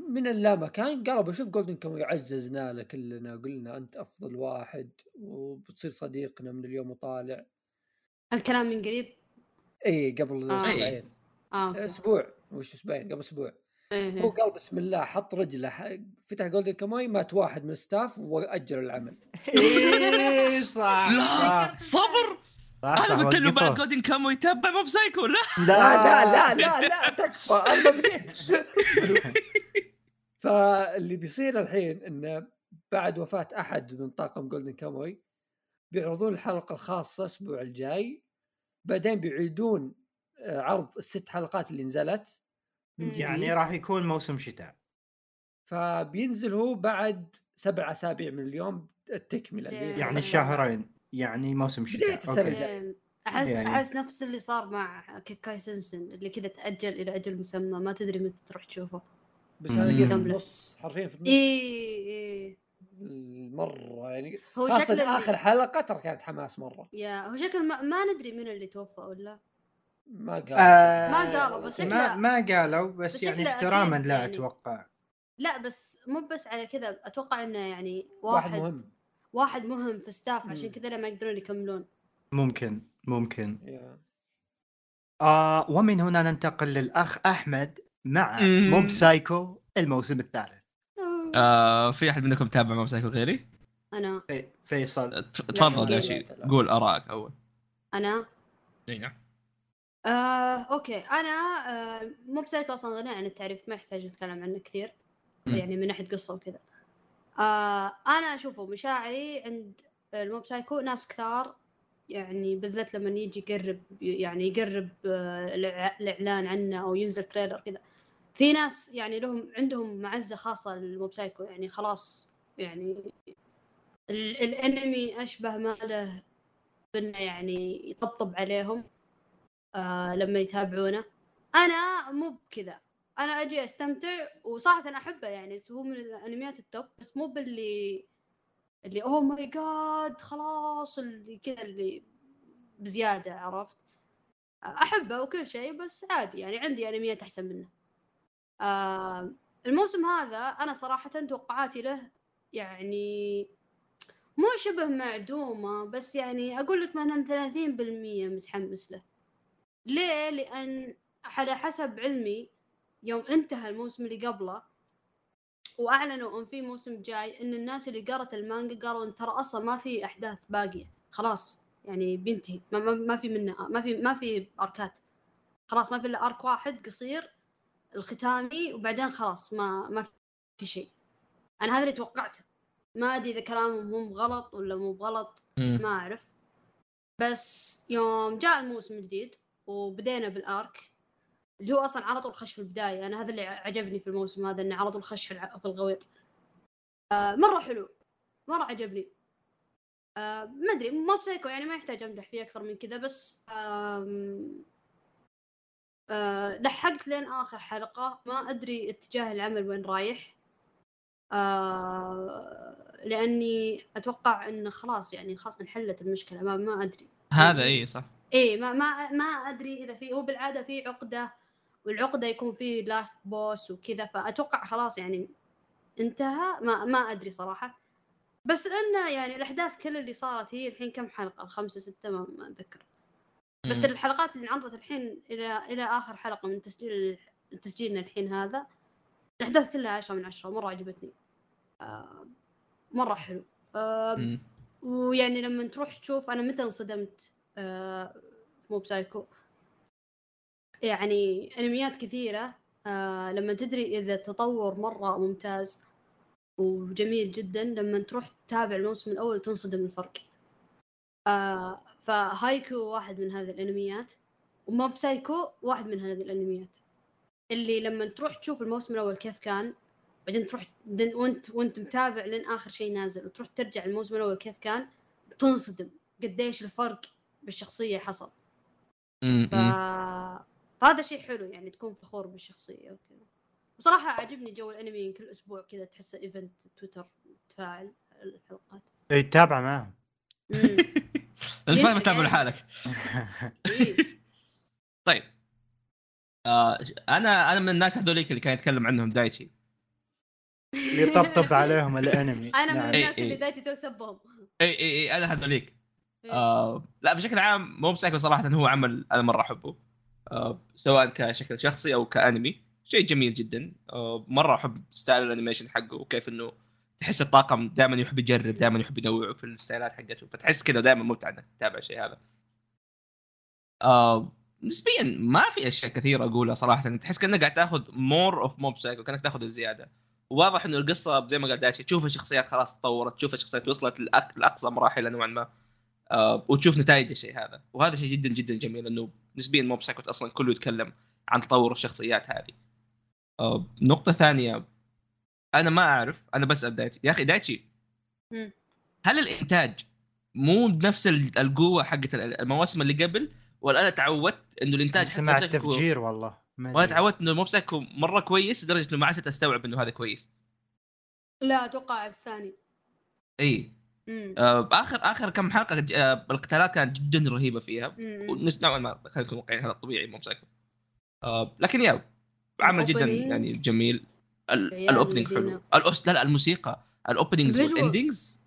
من اللا مكان قال بشوف جولدن كاموي. عززنا له كلنا، قلنا انت افضل واحد وبتصير صديقنا من اليوم وطالع. الكلام من قريب اي قبل اسبوعين. آه. آه. اسبوع وش اسبوعين قبل اسبوع. آه. هو قال بسم الله، حط رجله، فتح جولدن كاموي، مات واحد من الستاف واجل العمل. اي صح. لا صبر أنا قلت له بعد جولدن كاموي يتبع موب سايكو. لا لا لا لا لا تكفى أنا بديت. فاللي بيصير الحين إنه بعد وفاة أحد من طاقم جولدن كاموي بيعرضون الحلقة الخاصة الأسبوع الجاي، بعدين بيعيدون عرض الست حلقات اللي نزلت من جديد. يعني راح يكون موسم شتاء، فبينزل هو بعد سبع أسابيع من اليوم التكملة يعني شهرين يعني موسم شتاء. اوكي احس يعني. احس نفس اللي صار مع كيكاي سنسن اللي كذا تاجل الى اجل مسمى، ما تدري متى تروح تشوفه. بس هذا كذا بالنص حرفيا في النص. اي مره يعني خاصه اللي... اخر حلقه ترى كانت حماس مره. يا هو شكل ما, ما ندري من اللي توفى ولا ما قالوا. آه... ما قالوا بس شكلها... ما قالوا بس, بس يعني احتراما لا يعني... اتوقع لا بس مو بس على كذا اتوقع انه يعني واحد, واحد مهم واحد مهم في ستاف عشان كذا ما يقدرون يكملون. ممكن ممكن yeah. آه ومن هنا ننتقل للأخ أحمد مع mm. موب سايكو الموسم الثالث. آه في أحد منكم تابع موب سايكو غيري؟ أنا فيصل تفضل يا شيخ قول آرائك أول. أنا أي نعم. آه أوكي أنا آه موب سايكو أصلا غني عن التعريف، ما يحتاج نتكلم عنه كثير mm. يعني من ناحية قصة وكذا. آه أنا أشوفه مشاعري عند الموب سايكو ناس كثار يعني، بالذات لما يجي يقرب يعني يقرب آه الإعلان عنه أو ينزل تريلر كذا، في ناس يعني لهم عندهم معزة خاصة للموب سايكو يعني خلاص يعني الانمي اشبه ما له بانه يعني يطبطب عليهم آه لما يتابعونه. انا مو بكذا، انا اجي استمتع وصراحه أنا احبه يعني، هو من الانميات التوب، بس مو باللي اللي اوه ماي جاد خلاص اللي كذا اللي بزياده، عرفت؟ احبه وكل شيء بس عادي يعني، عندي انميات احسن منه. آه الموسم هذا انا صراحه توقعاتي له يعني مو شبه معدومه، بس يعني اقول لك مثلا ثلاثين بالمية متحمس له. ليه؟ لان على حسب علمي يوم انتهى الموسم اللي قبله واعلنوا ان في موسم جاي، ان الناس اللي قرأت المانجا قالوا ان ترى اصلا ما في احداث باقيه خلاص، يعني بنتي ما, ما, ما في منها، ما في ما في اركات خلاص، ما في الا ارك واحد قصير الختامي وبعدين خلاص ما ما في شيء. انا هذا اللي توقعته، ما ادري اذا كلامهم هم غلط ولا مو بغلط ما اعرف. بس يوم جاء الموسم الجديد وبدينا بالارك اللي هو اصلا على طول خش في البدايه، انا هذا اللي عجبني في الموسم هذا، انه على طول خش في الغويط. آه مره حلو، مره عجبني. آه ما ادري موب سايكو يعني ما يحتاج امدح فيه اكثر من كذا، بس آم آه لحقت لين اخر حلقه، ما ادري اتجاه العمل وين رايح. آه لاني اتوقع انه خلاص يعني خلاص انحلت المشكله، ما ما ادري هذا اي صح اي ما ما ما ادري اذا في، هو بالعاده في عقده والعقده يكون فيه لاست بوس وكذا، فاتوقع خلاص يعني انتهى، ما ما ادري صراحه. بس انه يعني الاحداث كل اللي صارت هي الحين كم حلقه، خمسة ستة ما اتذكر، بس م. الحلقات اللي انعرضت الحين الى الى اخر حلقه من تسجيل تسجيلنا الحين هذا، الاحداث كلها عشرة من عشرة، مره عجبتني. آه مره حلو. آه ويعني لما تروح تشوف، انا متى انصدمت آه موب سايكو، يعني انميات كثيره آه لما تدري اذا التطور مره ممتاز وجميل جدا، لما تروح تتابع الموسم الاول تنصدم الفرق. آه فهايكو واحد من هذه الانميات، وموب سايكو واحد من هذه الانميات اللي لما تروح تشوف الموسم الاول كيف كان، بعدين تروح وانت وانت متابع لين اخر شيء نازل، وتروح ترجع الموسم الاول كيف كان، تنصدم قديش الفرق بالشخصيه حصل. ف... فهذا شيء حلو يعني، تكون فخور بالشخصيه وكذا. بصراحه عجبني جو الانمي، كل اسبوع كذا تحسه ايفنت تويتر تفاعل الحلقات، يتابع معهم انت ما تتابع لحالك. طيب آه انا انا من الناس هذوليك اللي كان يتكلم عنهم دايتشي اللي طبطب عليهم الانمي. انا من الناس اللي دايتشي توسبهم. اي اي انا هذوليك. آه لا بشكل عام موب سايكو صراحة هو عمل أنا مرة أحبه، آه سواء كشكل شخصي أو كأنمي، شيء جميل جدا. آه مرة أحب ستايل الأنيميشن حقه، وكيف إنه تحس الطاقم دائما يحب يجرب، دائما يحب ينوع في الستايلات حقته، فتحس كده دائما ممتع إنك تتابع شيء هذا. آه نسبيا ما في أشياء كثيرة أقولها صراحة، تحس كأنك قاعد تأخذ مور أوف موب سايكو، كأنك تأخذ الزيادة. واضح إنه القصة زي ما قال دايتشي، تشوف الشخصيات خلاص تطورت، تشوف الشخصيات وصلت لأقصى مراحل نوعا ما، أه وتشوف نتائج الشيء هذا، وهذا شيء جدا جدا جميل. انه نسبيا موب سايكو اصلا كله يتكلم عن تطور الشخصيات هذه. أه نقطه ثانيه، انا ما اعرف، انا بسال دايتشي يا اخي دايتشي، هل الانتاج مو بنفس القوه حقت المواسم اللي قبل، ولا انا تعودت انه الانتاج سمعت تفجير والله، وانا تعودت انه موب سايكو مره كويس لدرجه انه ما عسيت استوعب انه هذا كويس؟ لا اتوقع الثاني اي. آخر آخر كم حلقة القتالات كانت جدا رهيبة فيها، ونسمع ما خلينا نكون واقعيين هذا الطبيعي موب سايكو. آه لكن يا عمل جدا يعني جميل، الأوبنينج حلو، الأوست لا الموسيقى، الأوبنينجز والإندينجز،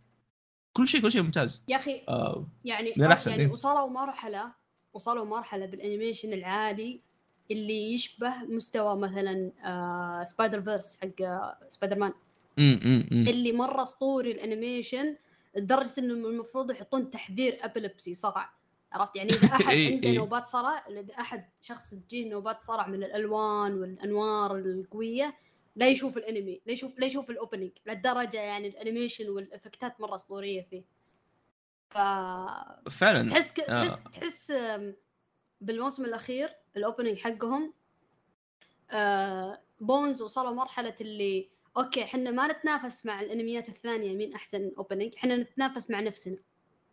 كل شيء كل شيء ممتاز يا أخي. آه يعني يعني وصلوا مرحلة وصلوا مرحلة بالأنيميشن العالي اللي يشبه مستوى مثلا آه سبايدر فيرس حق آه سبايدر مان، اللي مرة أسطوري الأنيميشن، لدرجة إنه المفروض يحطون تحذير أبلبسي صرع، عرفت يعني إذا أحد عنده نوبات صرع، إذا أحد شخص تجيه نوبات صرع من الألوان والأنوار القوية، لا يشوف الأنمي، لا يشوف لا يشوف الأوبنينج، للدرجة يعني الأنيميشن والإفكتات مرة أسطورية فيه. فا فعلا تحس ك... آه. تحس تحس بالموسم الأخير الأوبنينج حقهم آه... بونز وصلوا مرحلة اللي اوكي احنا ما نتنافس مع الانميات الثانيه مين احسن اوبننج، احنا نتنافس مع نفسنا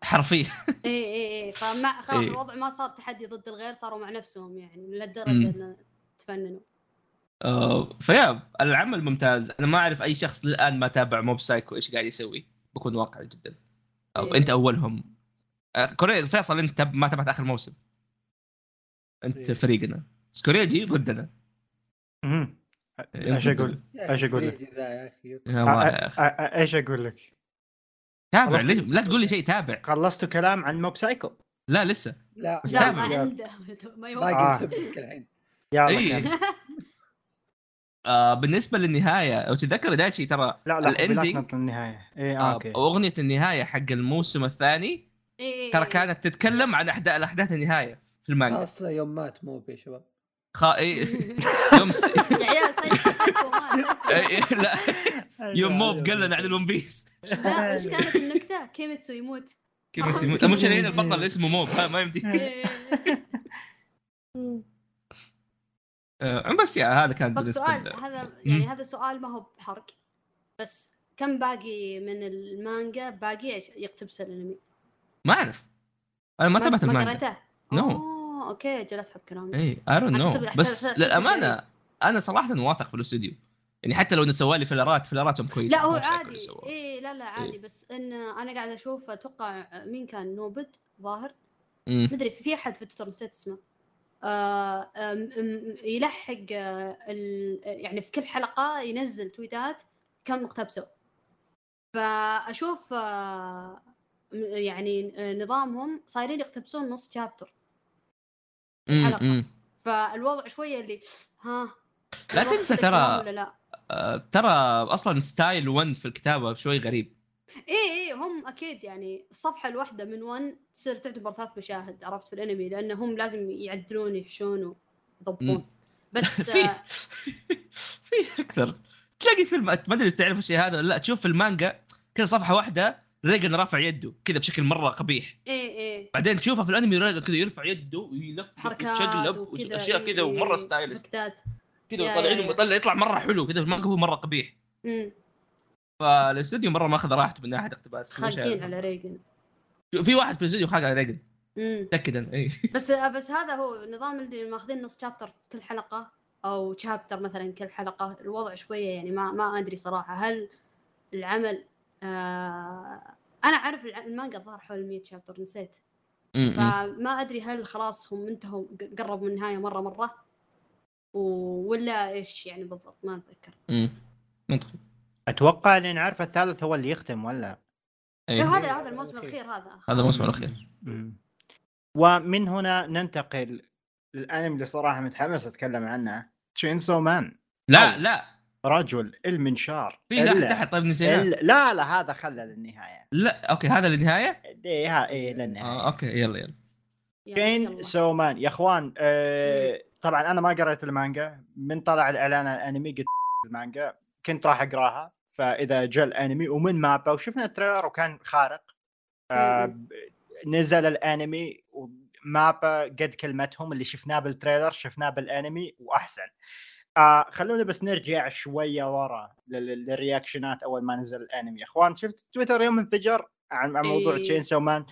حرفيا. اي اي اي فما خلاص إيه. الوضع ما صار تحدي ضد الغير، صاروا مع نفسهم يعني لدرجه ان تفننوا. أه فيا العمل ممتاز. انا ما اعرف اي شخص للان ما تابع موب سايكو ايش قاعد يسوي، بكون واقعي جدا. أو إيه. انت اولهم كوريا. فيصل انت ما تابعت اخر موسم، انت إيه. فريقنا سكوريجي ضدنا. امم ايش اقول ايش اقول لك ايش اقول لك تابع. لا تقول لي شيء، تابع. خلصتوا كلام عن موب سايكو؟ لا لسه. لا لا ما عنده ما يوقف سبك الحين يلا. آه بالنسبه للنهايه، او تذكر دايتشي ترى الاندينج النهايه ايه آه اوكي. اغنيه النهايه حق الموسم الثاني إيه ترى كانت تتكلم عن احداث الاحداث النهايه في المانجا، خاصه يوم مات موبي شباب خا ايه يوم س... يا عيال صيحوا ما لا يوم موب قال لنا عن الون بيس. لا ايش كانت النكته؟ كيميتسو يموت كيميتسو يموت مش هنا البطل اسمه موب ما يمدي. أم بس يا هذا كان بالنسبة سؤال. هذا يعني هذا سؤال ما هو بحرق، بس كم باقي من المانجا باقي يقتبس الانمي؟ ما اعرف انا ما تابعت المانجا، ما قريته. نو اوكي جلس حب كلامك. اي اي دونت نو بس للامانه انا صراحه واثق في الاستوديو، يعني حتى لو انه سوالي فيلرات فيلراتهم كويسه. لا هو عادي اي لا لا عادي إيه. بس ان انا قاعده اشوف اتوقع مين كان نوبد ظاهر مدري في احد في تويتر نسيت اسمه آه يلحق يعني في كل حلقه ينزل تويتات كم اقتبسوا، فاشوف آه يعني نظامهم صايرين يقتبسون نص شابتر حلقه، فالوضع شويه اللي ها. لا تنسى ترى ترى اصلا ستايل ون في الكتابه شوي غريب. ايه ايه هم اكيد يعني الصفحه الواحده من ون تصير تعتبر ثلاث مشاهد عرفت في الانمي، لانهم لازم يعدلون يحشون ويضبطون بس في في اكثر تلاقي في ما ادري تعرف الشيء هذا ولا لا، تشوف في المانجا كذا صفحه واحده ريجن رافع يده كذا بشكل مره قبيح ايه ايه، بعدين تشوفها في الانمي ريجن كذا يرفع يده ويلف ويتشقلب واشياء كذا ومره ستايلست كذا وطالعينه مطلع يطلع مره حلو كذا، المانجا هو مره قبيح. امم فالاستوديو مره ما اخذ راحته من ناحيه اقتباس، خاقين على ريجن. في واحد في الاستوديو خاق على ريجن متاكدا اي. بس بس هذا هو نظام اللي ماخذين نص شابتر في كل حلقه او شابتر مثلا كل حلقه، الوضع شويه يعني ما ما ادري صراحه. هل العمل آه انا عارف المانجا الظاهر حول مية شابتر نسيت، فما ادري هل خلاص هم انتهوا قربوا من النهايه مره مره ولا ايش يعني بالضبط ما اتذكر. امم منطقي. اتوقع لين عارف الثالث هو اللي يختم ولا أيه. هذا هذا الموسم الاخير، هذا هذا الموسم الاخير. ومن هنا ننتقل للانمي اللي صراحه متحمس اتكلم عنه، تشينسو مان. لا لا رجل المنشار لا تحت. طيب نسينا لا لا هذا خلى للنهايه. لا اوكي هذا للنهايه ايه ايه للنهايه آه، اوكي يلا يلا تشينسو مان يا اخوان. آه، طبعا انا ما قريت المانجا من طلع الاعلان الانمي قلت المانجا كنت راح اقراها، فاذا جاء الانمي ومن مابا وشفنا التريلر وكان خارق. آه نزل الانمي ومابا قد كلمتهم اللي شفناه بالتريلر شفناه بالانمي واحسن. آه خلونا بس نرجع شويه ورا للرياكشنات اول ما نزل الانمي. يا اخوان شفت تويتر يوم انفجر عن موضوع إيه. تشينسو مان.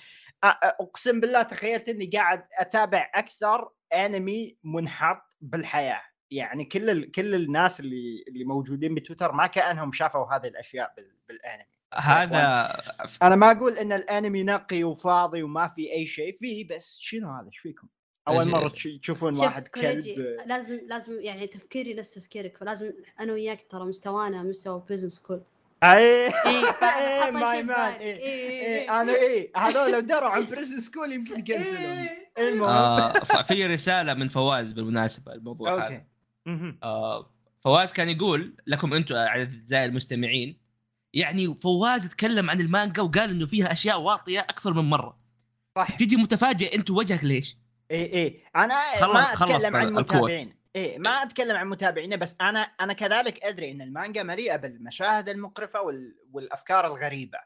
آه اقسم بالله تخيلت اني قاعد اتابع اكثر انمي منحط بالحياه، يعني كل ال... كل الناس اللي اللي موجودين بتويتر ما كأنهم شافوا هذه الأشياء بال... بالأنمي. هذا أنا ما أقول إن الأنمي نقي وفاضي وما في أي شيء فيه، بس شنو هذا إيش فيكم؟ أول مرة تشوفون واحد كلب. لازم لازم يعني تفكيري نفس تفكيرك، فلازم أنا وياك ترى مستوانا مستوى بيزنس كول. ايه ايه ماي مان ايه انا ايه هذول لو دروا عن بريزن سكول يمكن يكنسلهم. المهم في رسالة من فواز بالمناسبة الموضوع هذا. آه فواز كان يقول لكم أنتم أعزائي المستمعين، يعني فواز اتكلم عن المانجا وقال إنه فيها أشياء واطية أكثر من مرة صح. تيجي متفاجئ أنت وجهك ليش؟ إيه إيه أنا ما أتكلم عن المتابعين إيه ما أتكلم عن متابعينه، بس أنا أنا كذلك أدري إن المانجا مليئة بالمشاهد المقرفة وال والأفكار الغريبة.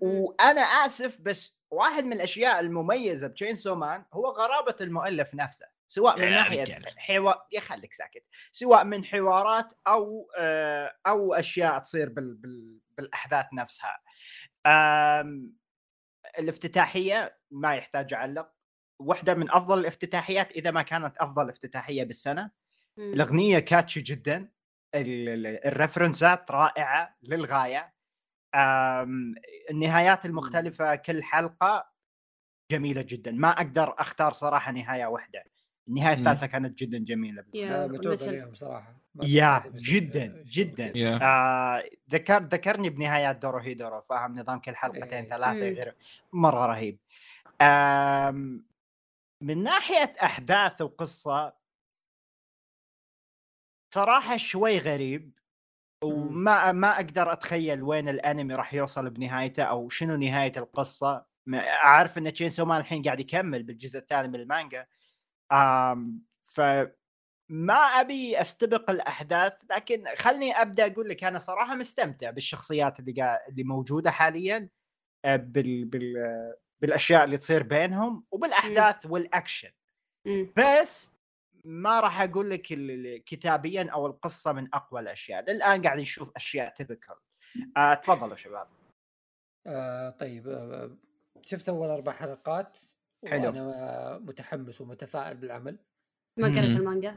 وأنا آسف بس واحد من الأشياء المميزة بتشينسو مان هو غرابة المؤلف نفسه. سواء من ناحيه حوار يخليك ساكت، سواء من حوارات او او اشياء تصير بال... بال... بالاحداث نفسها. أم... الافتتاحيه ما يحتاج اعلق، واحده من افضل الافتتاحيات اذا ما كانت افضل افتتاحيه بالسنه. م. الاغنيه كاتشي جدا، الريفرنسات رائعه للغايه، النهايات المختلفه كل حلقه جميله جدا. ما اقدر اختار صراحه نهايه واحده، النهايه الثالثه كانت جدا جميله. لا بتوقع اليوم صراحه يا جدا جدا آه، ذكر ذكرني بنهايات دورو هي دورو، فاهم نظام كل حلقتين ثلاثه غير مره رهيب. من ناحيه احداث وقصه صراحه شوي غريب، وما ما اقدر اتخيل وين الانمي راح يوصل بنهايته او شنو نهايه القصه. اعرف ان تشينسو مان الحين قاعد يكمل بالجزء الثاني من المانجا، امم فما ابي استبق الاحداث، لكن خلني ابدا اقول لك انا صراحه مستمتع بالشخصيات اللي قا... اللي موجوده حاليا، بال... بال بالاشياء اللي تصير بينهم وبالاحداث م. والاكشن م. بس ما راح اقول لك كتابيا او القصه من اقوى الاشياء الان. قاعد نشوف اشياء تيبيكال. آه، تفضلوا شباب. آه، طيب آه، شفت اول اربع حلقات حلو. وأنا متحمس ومتفائل بالعمل. ما قرأت المانجا؟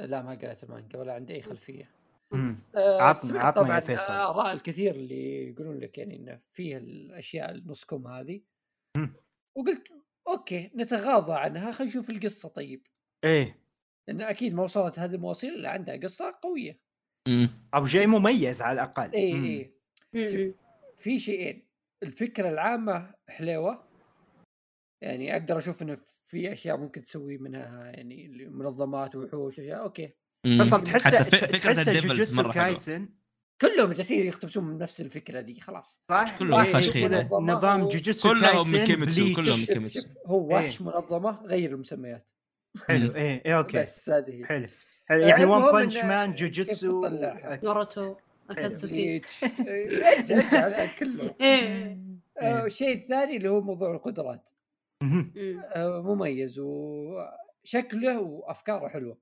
لا ما قرأت المانجا ولا عندي أي خلفية. آه عطني عطني يا فيصل. آراء الكثير اللي يقولون لك يعني إنه فيها الأشياء النصكم هذه. مم. وقلت أوكي نتغاضى عنها، خلينا نشوف القصة طيب. إيه. لأن أكيد ما وصلت هذه المواصيل اللي عندها قصة قوية. مم. أو شيء مميز على الأقل. إيه إيه. مم. في شيئين، الفكرة العامة حلوة. يعني أقدر أشوف إنه في أشياء ممكن تسوي منها يعني منظمات وحوش وأشياء أوكي. بس تحس تحس الجوجوتسو مرة كايسن كلهم جالسين يقتبسون من نفس الفكرة دي خلاص. صح. كلهم فاشخين. نظام جوجوتسو كايسن كلهم كلهم كيميتسو. هو وحش ايه. منظمة غير المسميات. حلو إيه إيه أوكي. بس هذه. حلو. يعني وان بانش مان جوجوتسو ناروتو أكازوكي. إيش على كله. إيه. الشيء الثاني اللي هو موضوع القدرات. مميز وشكله وافكاره حلوه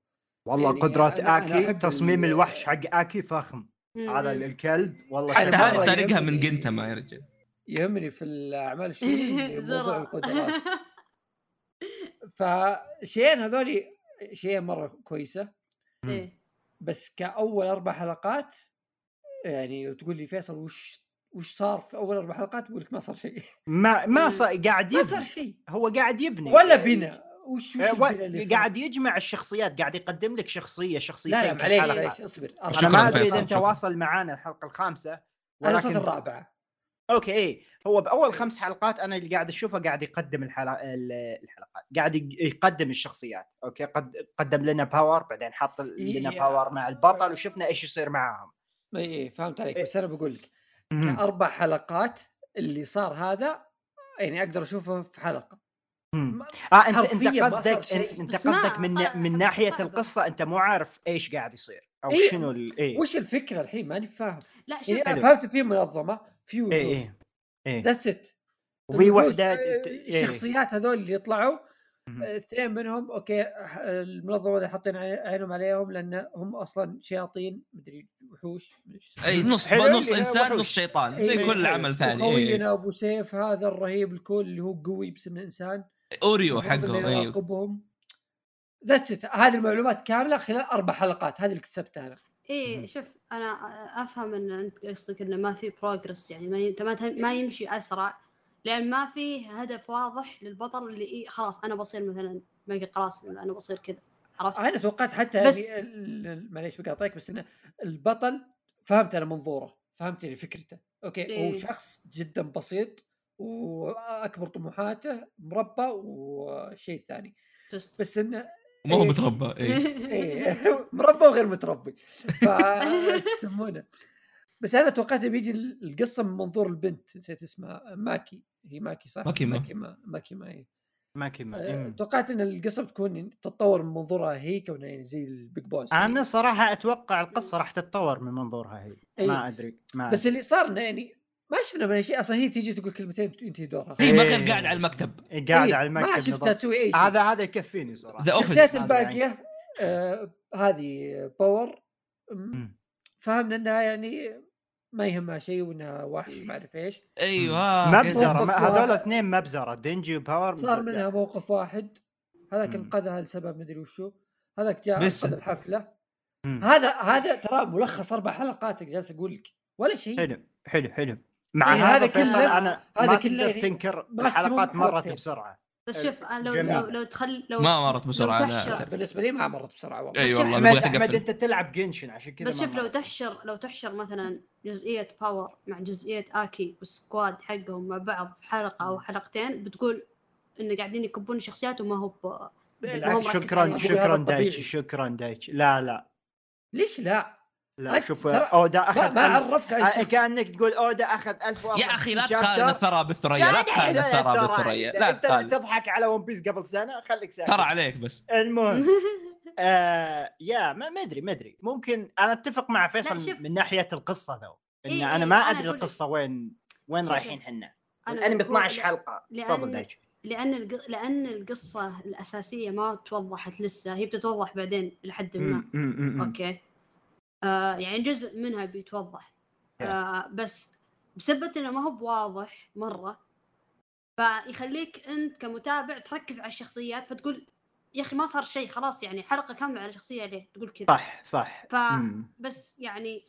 والله. يعني قدرات اكي، تصميم الوحش حق اكي فخم على الكلب والله. حتى هذه سارقها من جنته ما يا رجل. يهمني في الاعمال الشيء موضوع القدرات، فشيئين هذول شيئين مره كويسه. بس كاول اربع حلقات يعني تقول لي فيصل وش وش صار في اول اربع حلقات؟ بقول لك ما صار شيء. ما ما صار قاعد يبني. ما صار شيء. هو قاعد يبني ولا بنا وش وش و... قاعد يجمع الشخصيات، قاعد يقدم لك شخصيه شخصيتين. لا لا معليش معليش اصبر. انا ما ادري اذا انت واصل معانا الحلقه الخامسه ولا ولكن... الرابعه. اوكي اي هو باول خمس حلقات انا اللي قاعد اشوفه قاعد يقدم الحلقات الحلقات قاعد يقدم الشخصيات. اوكي قد... قدم لنا باور، بعدين حط لنا باور مع البطل وشفنا ايش يصير معاهم. اي فهمت عليك. بس انا بقول لك أربع حلقات اللي صار هذا يعني أقدر أشوفه في حلقة. مم. آه أنت أنت قصدك أنت قصدك من من ناحية القصة أنت مو عارف إيش قاعد يصير أو إيه؟ شنو إيه؟ وش الفكرة الحين ماني فاهم. لا يعني أنا فهمت فيه منظمة فيه إيه إيه that's it. وفي وحدة الشخصيات هذول اللي يطلعوا اثنين منهم أوكي المنظمة اللي حاطين عينهم عليهم لأن هم أصلاً شياطين مدري وحوش. أي نص نص إنسان نص شيطان زي كل عمل ثاني. خوينا أبو سيف هذا الرهيب الكل اللي هو قوي بس إنه إنسان. أوريو حقهم. يراقبهم. that's it. هذه المعلومات كاملة خلال أربع حلقات هذه اللي كتبتها أنا. إيه شوف أنا أفهم إن أنت قصدك إنه ما في progress، يعني ما ما يمشي أسرع. لأن ما فيه هدف واضح للبطل اللي خلاص أنا بصير مثلاً ملقى قراص أنا بصير كذا عرفت؟ أنا توقعت حتى بس يعني معليش بقاطعك بس إنه البطل فهمت أنا منظوره فهمت لي فكرته أوكي إيه. هو شخص جداً بسيط وأكبر طموحاته مربى وشيء ثاني تست. بس إنه ما هو متربى إيه, إيه. مربى وغير متربي فسمونه. بس أنا توقعت بيجي القصة من منظور البنت نسيت اسمها ماكي. هي ماكي صح؟ ماكي ما ماكي ما ماكي ما, إيه. ماكي ما. توقعت إن القصة بتكون تتطور من منظورها هي كونها يعني زي البيج بوس. أنا يعني. صراحة أتوقع القصة راح تتطور من منظورها هي. ما أدري. ما أدري. بس اللي صار يعني ما شفنا من شيء اصلا. هي تيجي تقول كلمتين انت دورها، هي ما غير قاعد على المكتب، قاعد على المكتب ما شفتها تسوي اي شيء. هذا هذا يكفيني صراحه. شخصيات الباقيه آه هذه باور فهمنا انها يعني ما يهمها شيء وانها وحش ما اعرف ايش. ايوه مبزره، هذول اثنين مبزره، دينجي وباور. صار منها موقف واحد، هذاك انقذها لسبب مدري وشو، هذاك جاء انقذ الحفله. مم. هذا هذا ترى ملخص اربع حلقات جالس اقول لك ولا شيء. حلو حلو حلو مع يعني هذا كله. انا هذا كله تنكر الحلقات مرت بسرعه. بس شوف لو لو لو تخل لو ما مرت بسرعه بالنسبه لي، ما مرت بسرعه والله. اي والله ما احمد انت تلعب جنشن عشان كذا. بس شوف لو تحشر لو تحشر مثلا جزئيه باور مع جزئيه اكي والسكواد حقهم مع بعض في حلقه او حلقتين، بتقول ان قاعدين يكبون شخصيات وما هو بالعكس. شكرا شكرا دايتشي، شكرا دايتشي. لا لا ليش لا لا شوف او ده اخذ ما عرفك كانك تقول او ده اخذ ألف يا اخي. لا تقارن الثرى بالثريا، لا تقارن الثرى بالثريا. لا انت تضحك على ون بيس قبل سنه، خليك ساكت ترى عليك. بس المهم آه يا ما ادري ما ادري ممكن انا اتفق مع فيصل من ناحيه القصه ذو ان إيه انا ما ادري القصه وين وين رايحين حنا. انا ب اثنعش حلقه تفضل دايتشي. لأن الق... لأن القصة الأساسية ما توضحت لسه، هي بتتوضح بعدين لحد ما. أوكي آه يعني جزء منها بيتوضح آه بس بسبب إنه ما هو بواضح مرة، فيخليك أنت كمتابع تركز على الشخصيات فتقول يا أخي ما صار شيء خلاص، يعني حلقة كاملة على شخصية ليه تقول كذا. صح صح. فبس يعني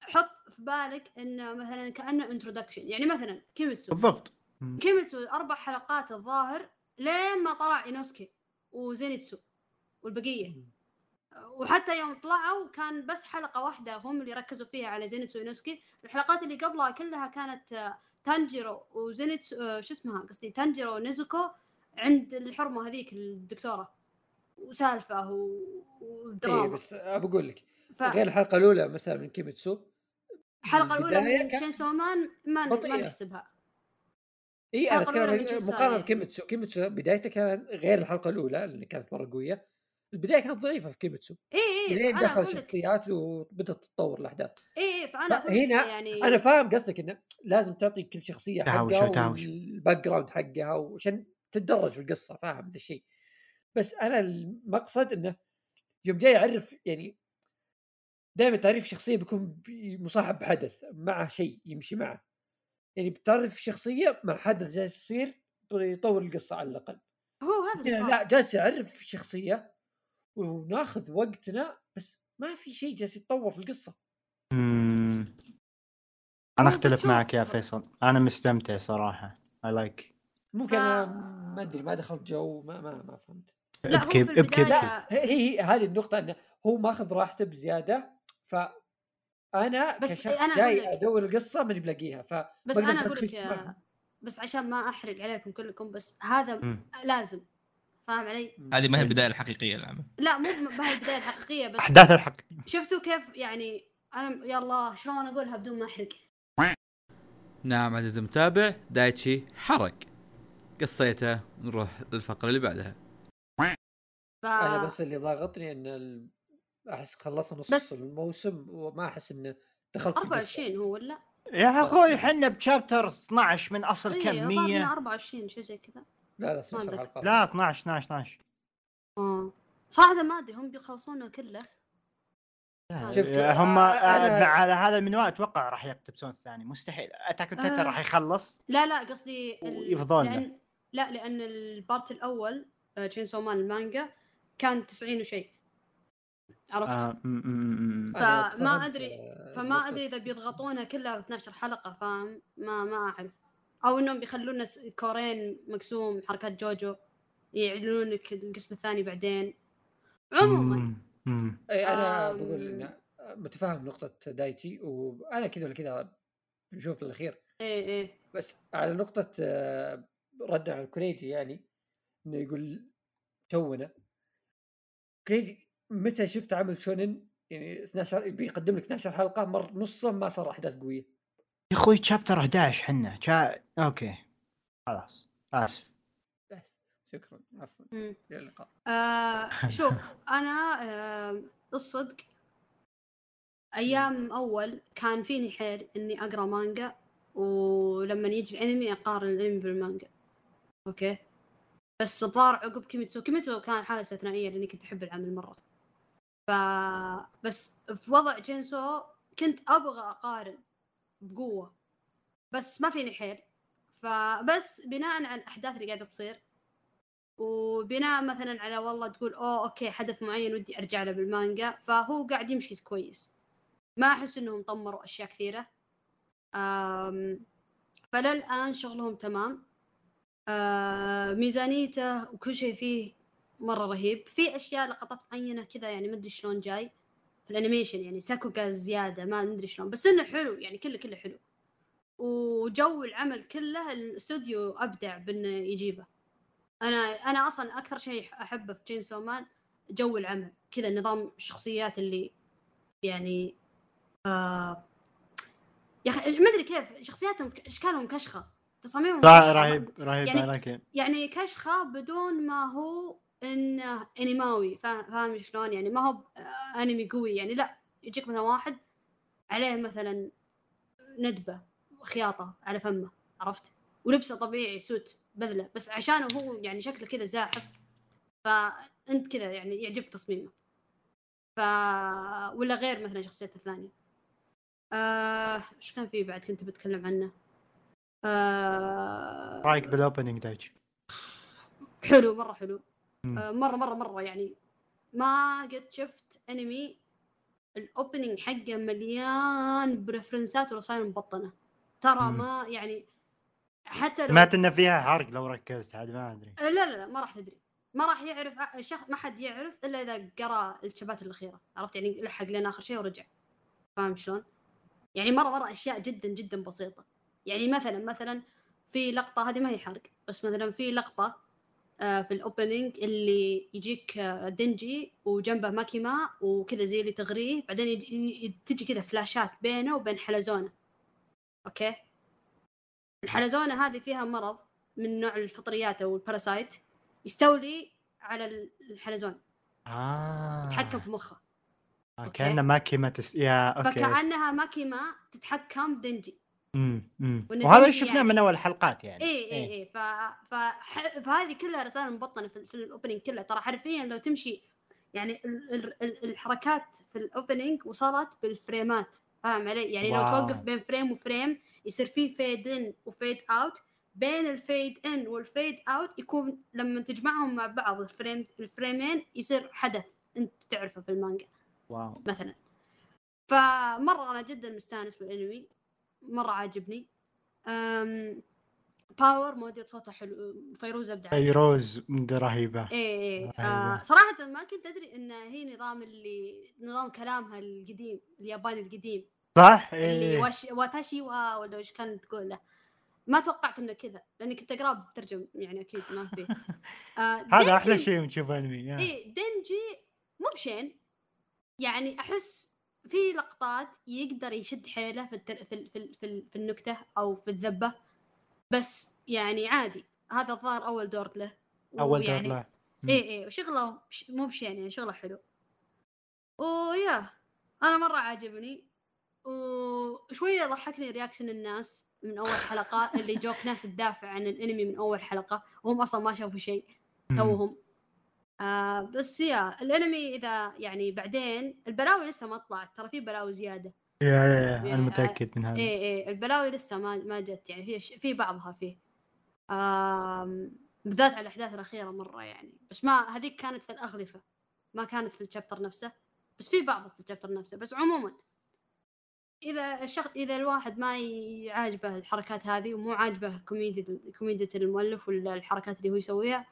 حط في بالك إنه مثلا كأنه انترودكشن، يعني مثلا كيميتسو بالضبط. كيميتسو أربع حلقات الظاهر لين ما طلع إينوسكي وزينيتسو والبقية، وحتى يوم طلعوا كان بس حلقة واحدة هم اللي ركزوا فيها على زينيتسو وإينوسكي. الحلقات اللي قبلها كلها كانت تانجيرو وزينيتسو شو اسمها قصدي تانجيرو ونيزوكو عند الحرمة هذيك الدكتورة وسالفة ودراما. إيه بس أقول لك ف... غير الحلقة الأولى مثلا من كيميتسو، الحلقة الأولى من شينسو مان ما نحسبها. اي انا كان مقارنه كيميتسو، كيميتسو بدايته كان غير الحلقه الاولى اللي كانت مره قويه، البدايه كانت ضعيفه في كيميتسو. اي اي انا دخل شخصيات وبدت تتطور الاحداث. اي فانا هنا يعني انا فاهم قصدك انه لازم تعطي كل شخصيه حقها والباك جراوند حقها وعشان تتدرج في القصه، فاهم ذا الشيء. بس انا المقصد انه يوم جاي اعرف يعني دائما تعريف شخصيه بيكون مصاحب بحدث مع شيء يمشي معه، يعني بتعرف شخصيه مع حدث جالس يصير يطور القصه على الاقل. هو هذا اللي صار. لا جالس يعرف شخصيه وناخذ وقتنا بس ما في شيء جالس يتطور في القصه. امم انا اختلف معك يا فيصل، انا مستمتع صراحه. I like ممكن آه. ما ادري ما دخلت جو ما ما, ما فهمت. ابكي ابكي لا هي هذه النقطه انه هو ماخذ راحته بزياده، ف انا بس انا جاي ادور القصه ما بلاقيها. ف بس انا اقول لك بس عشان ما احرق عليكم كلكم، بس هذا م. لازم فاهم علي. هذه ما هي البدايه الحقيقيه للعمل. لا مو ما هي البدايه الحقيقيه بس احداث الحقيقيه. شفتوا كيف يعني انا يلا شلون اقولها بدون ما احرق. نعم عزيزي المتابع، دايتشي حرق قصيته. نروح للفقره اللي بعدها. ف... انا بس اللي ضاغطني ان ال... احس خلصنا نص الموسم وما احس انه دخلت في أربعة وعشرين هو ولا يا اخوي احنا بشابتر اثنعش من اصل إيه كم مية أربعة وعشرين شيء زي كذا. لا لا اثنعش لا اثنعش اثنعش اه صراحه ما ادري هم بيخلصونه كله. شفت هم على هذا المنوال اتوقع راح يقتبسون الثاني مستحيل. اتاك تايتن آه. راح يخلص. لا لا قصدي لأن... لا لان البارت الاول تشينسو مان المانجا كان تسعين وشيء عرفت آه، م- م- م- فما ادري فما ادري اذا بيضغطونها كلها اثنعش حلقه فاهم ما ما اعرف، او انهم بيخلونا كورين مقسوم حركات جوجو يعلنون لك القسم الثاني بعدين. عموما م- م- اي انا بقول انه متفاهم نقطه دايتي وانا كذا ولا كذا بنشوف الاخير. اي اي بس على نقطه رد على الكوريجي يعني انه يقول تونا كوريجي متى شفت عمل شونن يعني اثنعش بيقدم لك اثنعش حلقه مر نصه ما صار احداث قويه يا اخوي. تشابتر احدعش حنا شا... اوكي خلاص اسف بس شكرا عفوا الى اللقاء. آه شوف انا آه الصدق ايام اول كان فيني حير اني اقرا مانجا ولما يجي الانمي اقارن الانمي بالمانجا. اوكي بس الظاهر عقب كيميتسو، كيميتسو كان حاله استثنائيه لاني كنت احب العمل مره، ف بس في وضع جينسو كنت ابغى اقارن بقوه بس ما فيني حيل. فبس بناء على الاحداث اللي قاعده تصير وبناء مثلا على والله تقول اوه اوكي حدث معين ودي ارجع له بالمانجا، فهو قاعد يمشي كويس، ما احس انهم طمروا اشياء كثيره. فللآن شغلهم تمام، ميزانيته وكل شيء فيه مره رهيب. في اشياء لقطات معينه كذا يعني ما ادري شلون جاي في الانيميشن، يعني ساكوكا زياده ما ادري شلون، بس انه حلو يعني كله كله حلو، وجو العمل كله الاستوديو ابدع بانه يجيبه. انا انا اصلا اكثر شيء احبه في تشينسو مان جو العمل كذا، نظام الشخصيات اللي يعني آه يا اخي ما ادري كيف شخصياتهم، اشكالهم كشخه، تصاميمهم رهيب رهيب يعني, يعني كشخه بدون ما هو انه انيماوي، فاهم شلون يعني ما هو انمي قوي يعني، لا يجيك مثلا واحد عليه مثلا ندبه خياطه على فمه عرفت، ولبسه طبيعي سوت بذله، بس عشانه هو يعني شكله كذا زاحف فانت كذا يعني يعجب تصميمه. ف ولا غير مثلا شخصيات ثانيه. آه، ايش كان في بعد كنت بتكلم عنه؟ آه، رايك بالاوبننج دايج؟ حلو مره حلو. آه، مره مره مره يعني ما قد شفت انمي الاوبننج حقه مليان بريفرنسات ورسائل مبطنه ترى، ما يعني حتى لو مات انه فيها حرق لو ركزت عاد ما ادري. آه، لا لا لا ما راح تدري، ما راح يعرف شخص، ما حد يعرف الا اذا قرا الشبات الاخيره عرفت، يعني لحق لنا اخر شيء ورجع، فاهم شلون؟ يعني مرة مرة أشياء جدا جدا بسيطة، يعني مثلا مثلا في لقطة هذه ما هي حرق، بس مثلا في لقطة في الأوبننج اللي يجيك دنجي وجنبه ماكيما وكذا زي اللي تغريه، بعدين تجي كذا فلاشات بينه وبين حلزونة. أوكي الحلزونة هذه فيها مرض من نوع الفطريات أو الباراسايت، يستولي على الحلزون آه. يتحكم في مخه كأنها ماكيما تس... يا أوكي. فكأنها ماكيما تتحكم بدنجي. امم وهذا اللي شفناه يعني... من أول حلقات يعني. إيه إيه إيه ف... ف... فهذه كلها رسائل مبطنة في, في الأوبنينج كله ترى حرفيا، لو تمشي يعني ال... ال... ال... الحركات في الأوبنينج وصلت بالفريمات، فاهم علي؟ يعني واو. لو توقف بين فريم وفريم يصير فيه فيد إن وفيد أوت، بين الفيد إن والفيد أوت يكون لما تجمعهم مع بعض الفريم الفريمين يصير حدث أنت تعرفه في المانجا. واو. مثلا فمره انا جدا مستانس بالانمي مره عاجبني. أم... باور موديل صوته حلو، فيروز ابدع، فيروز رهيبه. اي آه صراحه ما كنت ادري ان هي نظام اللي نظام كلامها القديم الياباني القديم صح إيه. اللي واش... واتاشيوا ولا ايش كانت تقول له، ما توقعت انه كذا لاني كنت اقرا بترجم يعني اكيد ما في آه هذا احلى شيء نشوف انمي. اي دنجي مو بشين يعني، احس في لقطات يقدر يشد حيله في التل... في في في, في النكته او في الذبه، بس يعني عادي هذا الظاهر اول دور له اول يعني... دور له اي اي وشغله مو بشين يعني شغله حلو ويا انا مره عاجبني. وشويه ضحكني رياكشن الناس من اول حلقه اللي جوك ناس تدافع عن الانمي من اول حلقه وهم اصلا ما شافوا شيء توهم. آه بس يا الانمي اذا يعني بعدين البلاوي لسه ما طلعت ترى، في بلاوي زياده يا يا يا يعني انا متاكد من هذا. اي اي البلاوي لسه ما ما جت يعني، في في بعضها فيه آه بالذات على الاحداث الاخيره مره يعني، بس ما هذيك كانت في الاغلفه ما كانت في الشابتر نفسه، بس في بعضها في الشابتر نفسه. بس عموما اذا الشخص اذا الواحد ما يعاجبه الحركات هذه ومو عاجبه كوميديا كوميديا المؤلف ولا الحركات اللي هو يسويها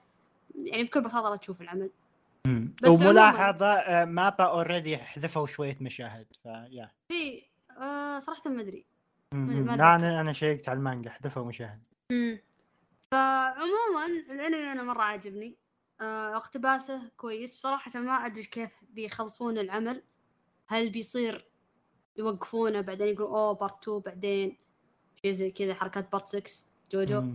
يعني بكل بساطه تشوف العمل. امم وملاحظه مابا اوريدي حذفوا شويه مشاهد فيا في آه صراحه ما ادري لا انا انا شيكت على المانجا حذفوا مشاهد. امم فعموما الانمي انا مره عاجبني آه اقتباسه كويس صراحه، ما ادري كيف بيخلصون العمل، هل بيصير يوقفونه بعدين يقولوا اوه بارت اثنين بعدين شيء زي كذا حركات بارت ستة جوجو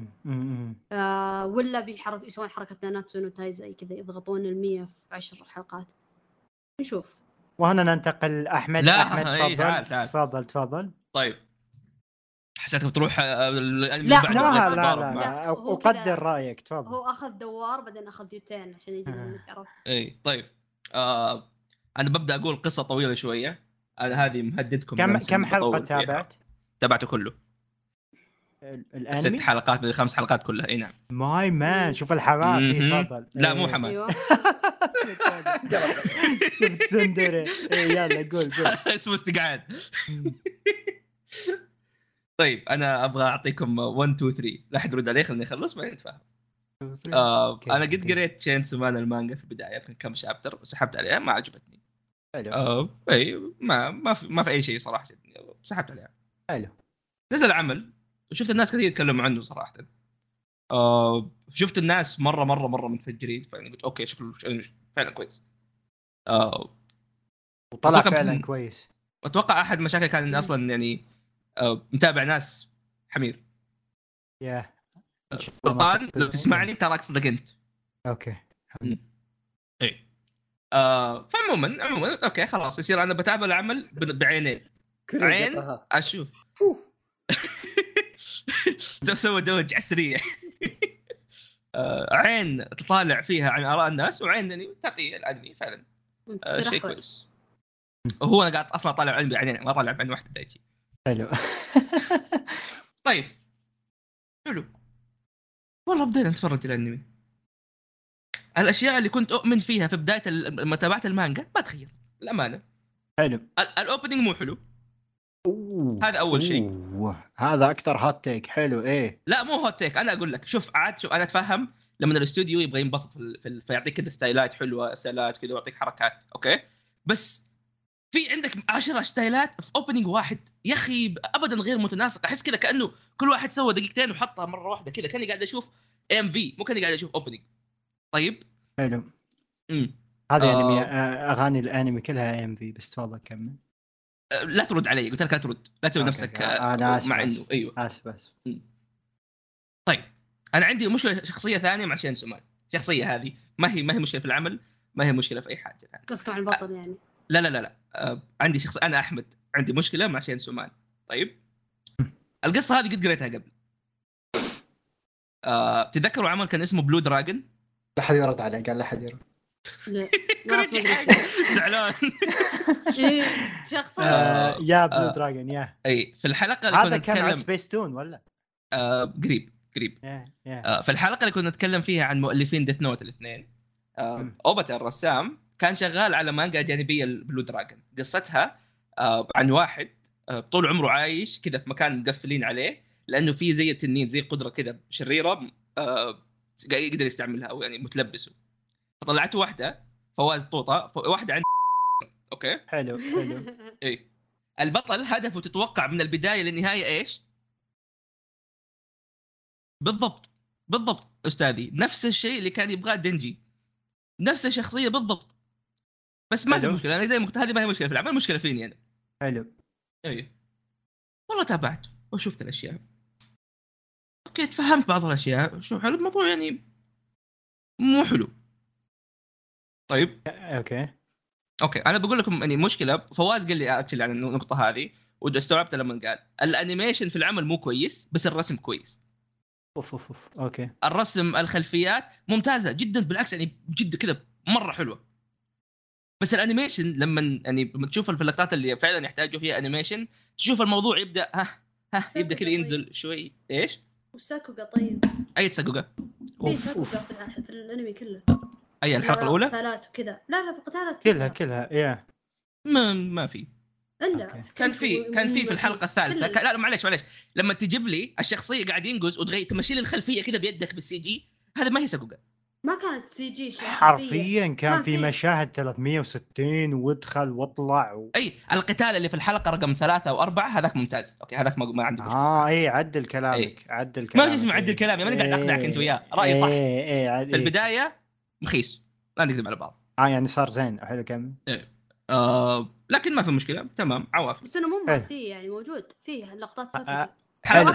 آه ولا بيحرك يسوون حركه ناناتسو نو تايزاي كذا يضغطون المية في عشر حلقات نشوف. وهنا ننتقل احمد لا احمد تفضل. ايه تفضل تفضل. طيب حسيتك بتروح الانمي لا, لا, لا, لا لا لا اقدر رايك تفضل. هو اخذ دوار بعدين اخذ يوتين عشان يجيب اللي تعرفه. اي طيب آه انا ببدا اقول قصه طويله شويه. انا هذه مهددكم. كم كم حلقه تابعت؟ تابعته كله الانمي ست حلقات من الخمس حلقات كلها. اي نعم. ماي مان شوف الحماس. تفضل. لا مو حماس. شفت سندري. يلا قول قول. اسمه استقعاد. طيب انا ابغى اعطيكم واحد اثنين ثلاثة. لا حد يرد علي خلني اخلص بعدين نتفاهم. آه انا قد قريت تشينسو مان المانجا في البدايه يمكن كم شابتر وسحبت عليها ما عجبتني. حلو. آه اي ما ما في, ما في اي شيء صراحه سحبت عليها. حلو. نزل عمل وشفت الناس كثير يتكلموا عنه صراحه. آه شفت الناس مره مره مره متفجرين فانا قلت اوكي شكله فعلا كويس. آه وطلع فعلا كويس. اتوقع احد مشاكل كان إن اصلا يعني متابع ناس حمير يا سلطان لو تسمعني ترى اقصدك انت. اوكي اي آه فعموما عموما اوكي خلاص يصير انا بتابع العمل بعينين عين اشوف سوى دوج عسريه. آه عين تطالع فيها عن اراء الناس وعين يعني تعطي الانمي فعلا آه شيء كويس. هو انا قاعد اصلا طالع علم بعينين ما طالع بعين واحده دايجي. حلو. طيب حلو والله بدينا نتفرج الانمي. الاشياء اللي كنت اؤمن فيها في بدايه متابعه المانجا ما تغير الامانه. حلو. الاوبننج مو حلو. أوه. هذا اول شيء. هذا اكثر هوت تيك. حلو. ايه لا مو هوت تيك انا اقول لك. شوف عاد شوف انا اتفهم لما الاستوديو يبغى ينبسط في فيعطيك كذا ستايلات حلوه سلات كذا ويعطيك حركات اوكي بس في عندك عشرة ستايلات في اوبننج واحد يا اخي ابدا غير متناسق. احس كذا كانه كل واحد سوى دقيقتين وحطها مره واحده كذا كاني قاعد اشوف ام في مو كاني قاعد اشوف اوبننج. طيب حلو. امم هذا آه... انمي اغاني الانمي كلها ام في بس تفضل كمل. آه لا ترد علي قلت لك لا ترد لا تسوي نفسك آه مع انه ايوه اسف اسف. طيب انا عندي مشكله شخصيه ثانيه مع شينسو مان. الشخصيه هذه ما هي ما هي مشكله في العمل ما هي مشكله في اي حاجه ثانيه. قصدك عن البطل يعني؟ لا لا لا لا أه عندي شخص أنا أحمد عندي مشكلة مع شينسو مان. طيب القصة هذه قد قريتها قبل. أه تذكروا عمل كان اسمه بلو دراجون؟ لا حد يرد عليه قال لا حد يرد. زعلان. شخص. يا بلو دراجون يا. أي في الحلقة اللي كنا نتكلم. هذا كان سبيستون ولا؟ أه قريب قريب. أه في الحلقة اللي كنا نتكلم فيها عن مؤلفين ديث نوت الاثنين. أه أوبتا الرسام. كان شغال على مانجا جانبية بلو دراجون قصتها آه عن واحد آه طول عمره عايش كذا في مكان مقفلين عليه لأنه فيه زي التنين زي قدرة كذا شريرة آه يقدر يستعملها أو يعني متلبسه. فطلعت واحدة فواز طوطة واحدة عند أوكي حلو حلو. إيه البطل هدفه تتوقع من البداية للنهاية إيش بالضبط؟ بالضبط أستاذي نفس الشيء اللي كان يبغاه دينجي نفس الشخصية بالضبط بس ما في مشكله انا زي ما قلت هذه ما هي مشكله في العمل مشكله فيني انا. حلو. اي والله تابعت وشفت الاشياء اوكي تفهمت بعض الاشياء شو حلو الموضوع يعني مو حلو. طيب اوكي اوكي انا بقول لكم اني مشكله. فواز قال لي اكشلي على النقطه هذه واستوعبتها لما قال الانيميشن في العمل مو كويس بس الرسم كويس. اوف اوف اوف اوكي الرسم الخلفيات ممتازه جدا بالعكس يعني جد كذا مره حلوه بس الانيميشن لما يعني بتشوف اللقطات اللي فعلا يحتاجوا فيها انيميشن تشوف الموضوع يبدا ها ها يبدا كذا ينزل شوي. ايش والساكوغا؟ طيب اي ساكوغا في الانمي كله اي الحلقه الاولى قتالات وكذا. لا لا في قتالات كلها كلها يا ما ما في الا okay. كان في كان في في الحلقه الثالثه كان... لا معليش معليش لما تجيب لي الشخصيه قاعد ينقز وتغير تمشي لي الخلفيه كذا بيدك بالسي جي هذا ما هي ساكوغا ما كانت سي جي حرفيا كان في مشاهد ثلاثمية وستين وادخل واطلع و... اي القتال اللي في الحلقه رقم ثلاثة وأربعة هذاك ممتاز اوكي هذاك ما عندي مشكله. اه اي عدل كلامك. أي. عدل كلامك ما اسمع عدل كلامي ماني قاعد اقنعك انت وياه رايي صح. اي اي عدل في البدايه مخيس لا نكذب على بعض. اه يعني صار زين حلو كمل. اي آه لكن ما في مشكله تمام عوافي بس انا مو فيه يعني موجود فيه لقطات سكت حلو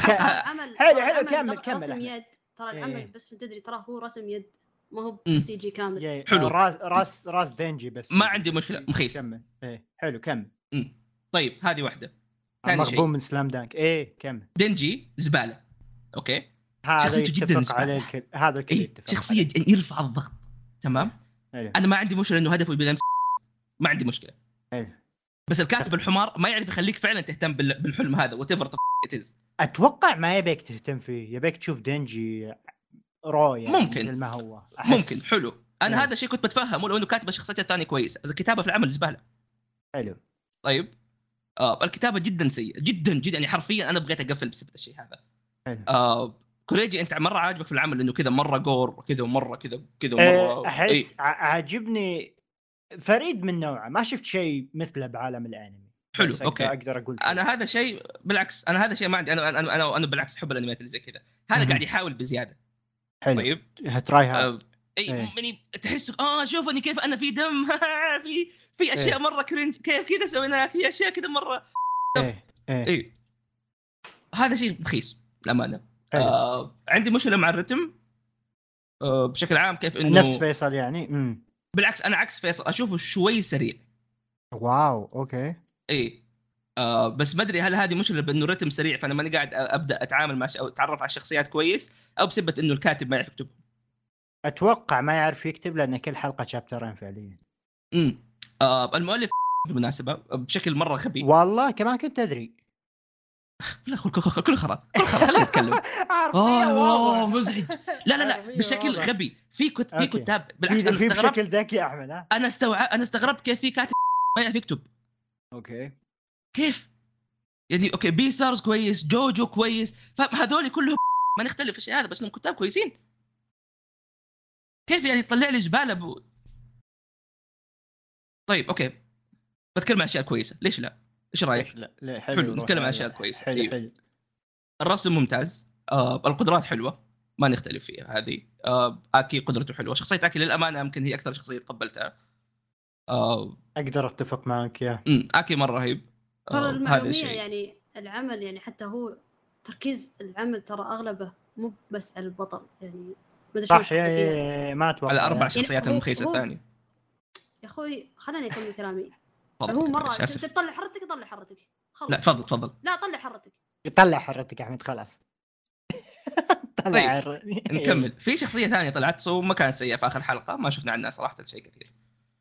حلو كمل كمل رسم يد ترى العمل بس تدري ترى هو رسم يد ما هو سي جي كامل. حلو راس راس راس دينجي بس ما عندي مشكله مخيس. كمل. ايه حلو كمل. طيب هذه واحده مغبون من سلام دانك. ايه كمل. دنجي زباله اوكي، هذا يتفق عليه الكل، هذا الكل إيه؟ يتفق شخصيه يرفع الضغط تمام. أيه. انا ما عندي مشكله انه هدفه يبي لمس، ما عندي مشكله. أيه. بس الكاتب الحمار ما يعرف يخليك فعلا تهتم بالحلم هذا وتفر تز. اتوقع ما يبيك تهتم فيه، يبيك تشوف دنجي رؤيه يعني ممكن مثل ما هو. أحس. ممكن حلو انا. أيه. هذا شيء كنت بتفهمه لو انه كاتب الشخصيه الثانيه كويسه، اذا كتابه في العمل زباله. حلو طيب. آه الكتابه جدا سيئه جدا جدا، يعني حرفيا انا بغيت اقفل بسبب الشيء هذا. حلو. آه كوريجي انت مره عاجبك في العمل لانه كذا مره جور وكذا ومره كذا كذا ومره. احس إيه؟ عاجبني فريد من نوعه، ما شفت شيء مثله بعالم الانمي. حلو اوكي اقدر اقول فيه. انا هذا شيء بالعكس، انا هذا شيء ما عندي، انا انا انا, أنا بالعكس احب الانميات اللي زي كذا. هذا قاعد يحاول بزياده. حلو طيب هترايها. آه اي إيه. مني تحسك اه شوفني كيف انا في دم في في اشياء إيه. مره كرنج كيف كذا سويناها، في اشياء كذا مره اي إيه. إيه. هذا شيء رخيص للامانه. أيه. آه، عندي مشكله مع الرتم آه، بشكل عام كيف انه نفس فيصل يعني. امم بالعكس انا عكس فيصل، اشوفه شوي سريع. واو اوكي اي آه، بس ما ادري هل هذه مشكله بانه الرتم سريع فانا ماني قاعد ابدا اتعامل مع ش... او اتعرف على الشخصيات كويس، او بسبب انه الكاتب ما يعرف يكتب. اتوقع ما يعرف يكتب لان كل حلقه شابترين فعليا. امم آه، المؤلف بالمناسبه بشكل مره خبي والله، كمان كنت ادري لا كل كل خرا كل خرا خليني اتكلم. اه مزعج. لا لا لا بشكل غبي في كت... في كتاب بالعكس انا استغربت بشكل ذكي احمد. انا استوعب انا استغربت كيف في كاتب ما يعرف يكتب. اوكي كيف يعني اوكي بي سارز كويس، جوجو كويس، هذول كلهم ما نختلف في الشيء هذا، بس انهم كتاب كويسين. كيف يعني تطلع لي جبال ابو طيب اوكي بتكلم عن اشياء كويسه ليش لا؟ ايش رايك؟ لا, لا حلو, حلو. نتكلم عن اشياء كويسه. حلو حلو. الرسم ممتاز، آه، القدرات حلوه ما نختلف فيها هذه. آه، اكي قدرته حلوه، شخصيه اكي للامانه يمكن هي اكثر شخصيه تقبلتها. آه، اقدر اتفق معك يا اكي مره رهيب. آه، ترى المعلوميه يعني العمل يعني حتى هو تركيز العمل ترى اغلبه مو بس على البطل يعني ما ادري شو يعني. ما اتوقع على اربع شخصيات يعني المخيسه الثانيه هو... يا اخوي خليني اكمل كلامي. هو مرة انت تطلع حرتك طلع حرتك خلص. لا تفضل تفضل. لا طلع حرتك طلع حرتك يا احمد خلاص. طلع طيب. نكمل. في شخصية ثانية طلعت وما كانت سيئة في آخر حلقة، ما شفنا عنها صراحة شيء كثير.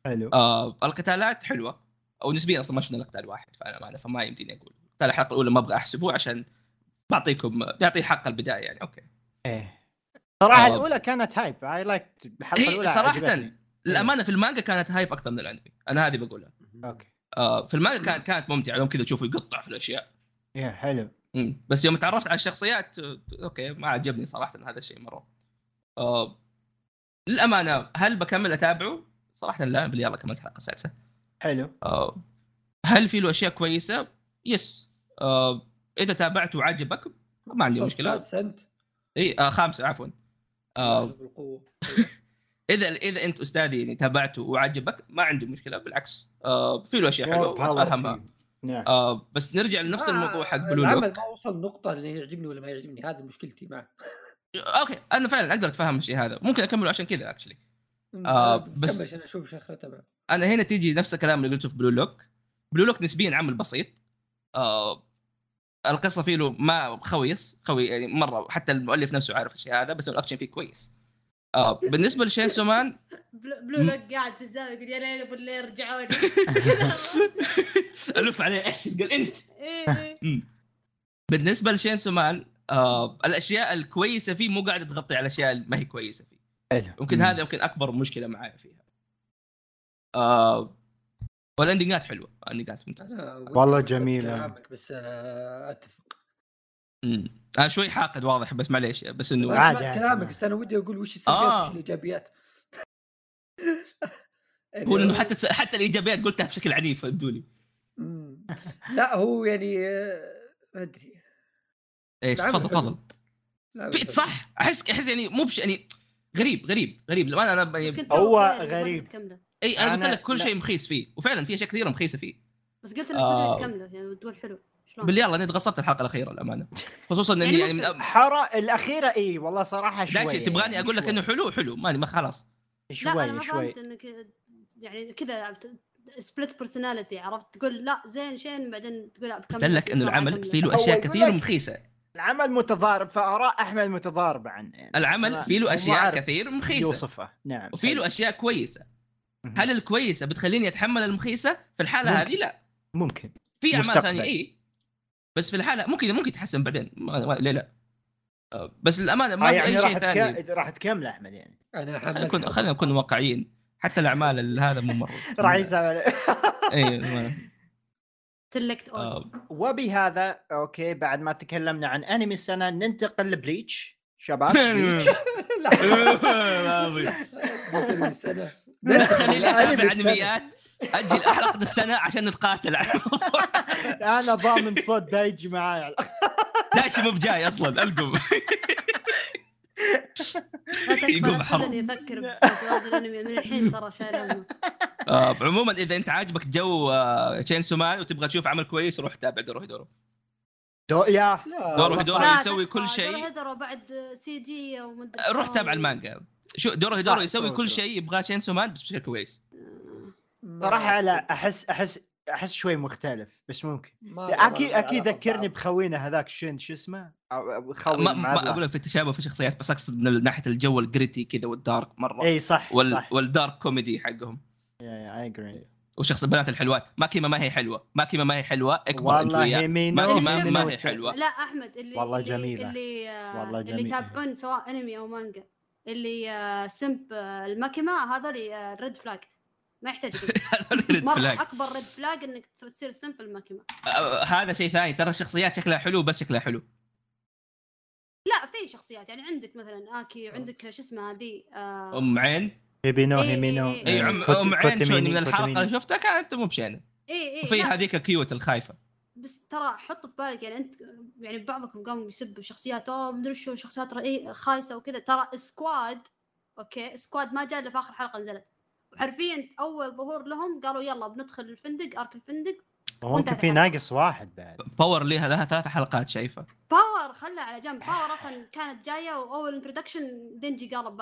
حلو. آه القتالات حلوة أو نسبيا، أصلا ما شفنا قتال واحد فأنا ما فما يمديني أقول. قتال الحلقة الأولى ما أبغى أحسبه عشان بعطيكم يعطي حق البداية يعني. أوكي. إيه. صراحة آه. الأولى كانت هايب. I liked الحلقة الأولى صراحة. الأمانة في المانجا كانت هايب أكثر من الأنمي، أنا هذه بقولها. أوكي. آه في المانجا كانت كانت ممتعة لهم كذا تشوفوا يقطع في الأشياء. يا حلو. أمم بس يوم تعرفت على الشخصيات أوكي ما عجبني صراحة هذا الشيء مرة. آه للأمانة هل بكمل أتابعه؟ صراحة لا، بلي يلا كملت حلقة سادسة. حلو. آه هل في له أشياء كويسة؟ يس. آه إذا تابعته وعجبك ما عندي مشكلة. خمسة أنت. إيه آه خمسة عفوا. آه بالقوة. إذا إذا أنت أستاذي يعني تابعته وعجبك ما عندي مشكلة بالعكس. آه في له أشياء حلوة وأفهمها. آه بس نرجع لنفس آه الوضوح حق بلو لوك. العمل ما وصل نقطة اللي يعجبني ولا ما يعجبني، هذه مشكلتي معه. أوكي أنا فعلا أقدر أتفهم الشيء هذا، ممكن أكمله عشان كذا أكشلي. آه بس عشان أشوف شخرته معه. أنا هنا تيجي نفس الكلام اللي قلته في بلو لوك. بلو لوك نسبيا عمل بسيط. آه القصة فيه له ما خويص خوي يعني مرة، حتى المؤلف نفسه عارف الشيء هذا، بس الأكشن فيه كويس. آه بالنسبة لشينسو مان بلو لوك قاعد في الزاوية يقول يا ليل أبو الليل رجعوني ألف عليه إيش قال أنت. بالنسبة لشينسو مان آه الأشياء الكويسة فيه مو قاعدة تغطي على الأشياء ما هي كويسة فيه. ممكن هذا يمكن أكبر مشكلة معايا فيها. آه والأندينجات حلوة، الأندينجات ممتازة والله جميلة. بس أتفق أنا شوي حاقد واضح بس معليش، بس إنه سمعت يعني كلامك بس أنا ودي أقول وش السلبيات آه. وش الإيجابيات. قول إنه حتى س... حتى الإيجابيات قلتها بشكل عنيف أدولي. لا هو يعني ما أدري إيش. تفضل تفضل. في صح أحس أحس يعني مو بش يعني غريب غريب غريب لما أنا ب... هو غريب. أي أنا قلت لك كل شيء مخيس فيه وفعلا في أشياء كثيرة مخيسة فيه. بس قلت لك آه. بدي أتكمله يعني ودول حلو. بالله يلا انا اتغصبت الحلقه الاخيره الامانه، خصوصا اني يعني من أب... حرق الاخيره اي والله صراحه شوي دايش تبغاني يعني اقول لك انه حلو حلو ماني ما خلاص شوي شوي. لا انا ما فهمت انك يعني كذا سبلت بيرسوناليتي، عرفت؟ تقول لا زين شين بعدين تقول لا بكمل. قال لك انه العمل فيه له اشياء كثير ومخيسه. العمل متضارب، فاراء احمد متضاربه عن يعني العمل فيه له اشياء كثير مخيسه يوصفه. نعم، وفيه له اشياء كويسه. هل الكويسه بتخليني اتحمل المخيسه؟ في الحاله ممكن. هذه لا ممكن في اعمال ثانيه اي، بس في الحاله ممكن ممكن يتحسن بعدين. لا لا بس الامانه ما يعني في اي شيء ثاني كا... راح تكمل احمد يعني. انا احب خلينا نكون واقعيين، حتى الاعمال هذا مو مره راح يسوي اي سلكت اون. وبهذا اوكي، بعد ما تكلمنا عن انمي السنه ننتقل لبليتش. شباب بليتش ممكن السنه نتخلي الانميات اجل احرق السنه عشان نتقاتل. انا ضامن صد دا يجي معايا، دايش مو بجاي اصلا القم يقوم حرب. يفكر بجواز الانمي من الحين ترى شايله. عموما اذا انت عاجبك جو تشينسو مان وتبغى تشوف عمل كويس روح تابع دورو هي دورو. يا دورو هي دورو يسوي كل شيء. دورو هي دورو بعد سي جي ومد روح تابع المانجا. شو دورو هي دورو يسوي كل شيء يبغاه تشينسو مان بس بشكل كويس صراحه. لا احس احس احس شوي مختلف بس ممكن اكيد اكيد. ذكرني بخوينا هذاك شن شو اسمه خوي ما, ما اقول لك في التشابه في الشخصيات، بس اقصد من ناحيه الجو الجريتي كذا والدارك مره. اي صح، وال... صح. والدارك كوميدي حقهم يا اي. وشخص البنات الحلوات ماكيما ما هي حلوه، ماكيما ما هي حلوه اكبر الويا، ماكيما ما هي حلوه. لا احمد اللي والله جميله اللي والله جميله اللي تابعون سواء انمي او مانجا اللي سمب الماكيما هذا اللي ريد فلاج ما يحتاج. مرة اكبر ريد فلاج انك تصير سمبل ماكيما. هذا شيء ثاني ترى. شخصيات شكلها حلو بس شكلها حلو. لا في شخصيات يعني عندك مثلا اكي، عندك شو اسمها هذه ام عين بيبينو هيمينو. اي ام عين من الحلقه اللي شفتها كانت مو بشينه. اي اي في هذيك كيوت الخايفه. بس ترى حط في بالك يعني انت يعني بعضكم قاموا يسبوا شخصيات او مدري شو شخصيات رأي خايسه وكذا. ترى سكواد اوكي سكواد ما جاء الا في اخر حلقه نزلت، وحرفيا اول ظهور لهم قالوا يلا بندخل الفندق ارك الفندق. ممكن في ناقص واحد بعد. باور ليها لها ثلاث حلقات شايفه. باور خلها على جنب، باور اصلا كانت جايه واول انترودكشن دينجي قالب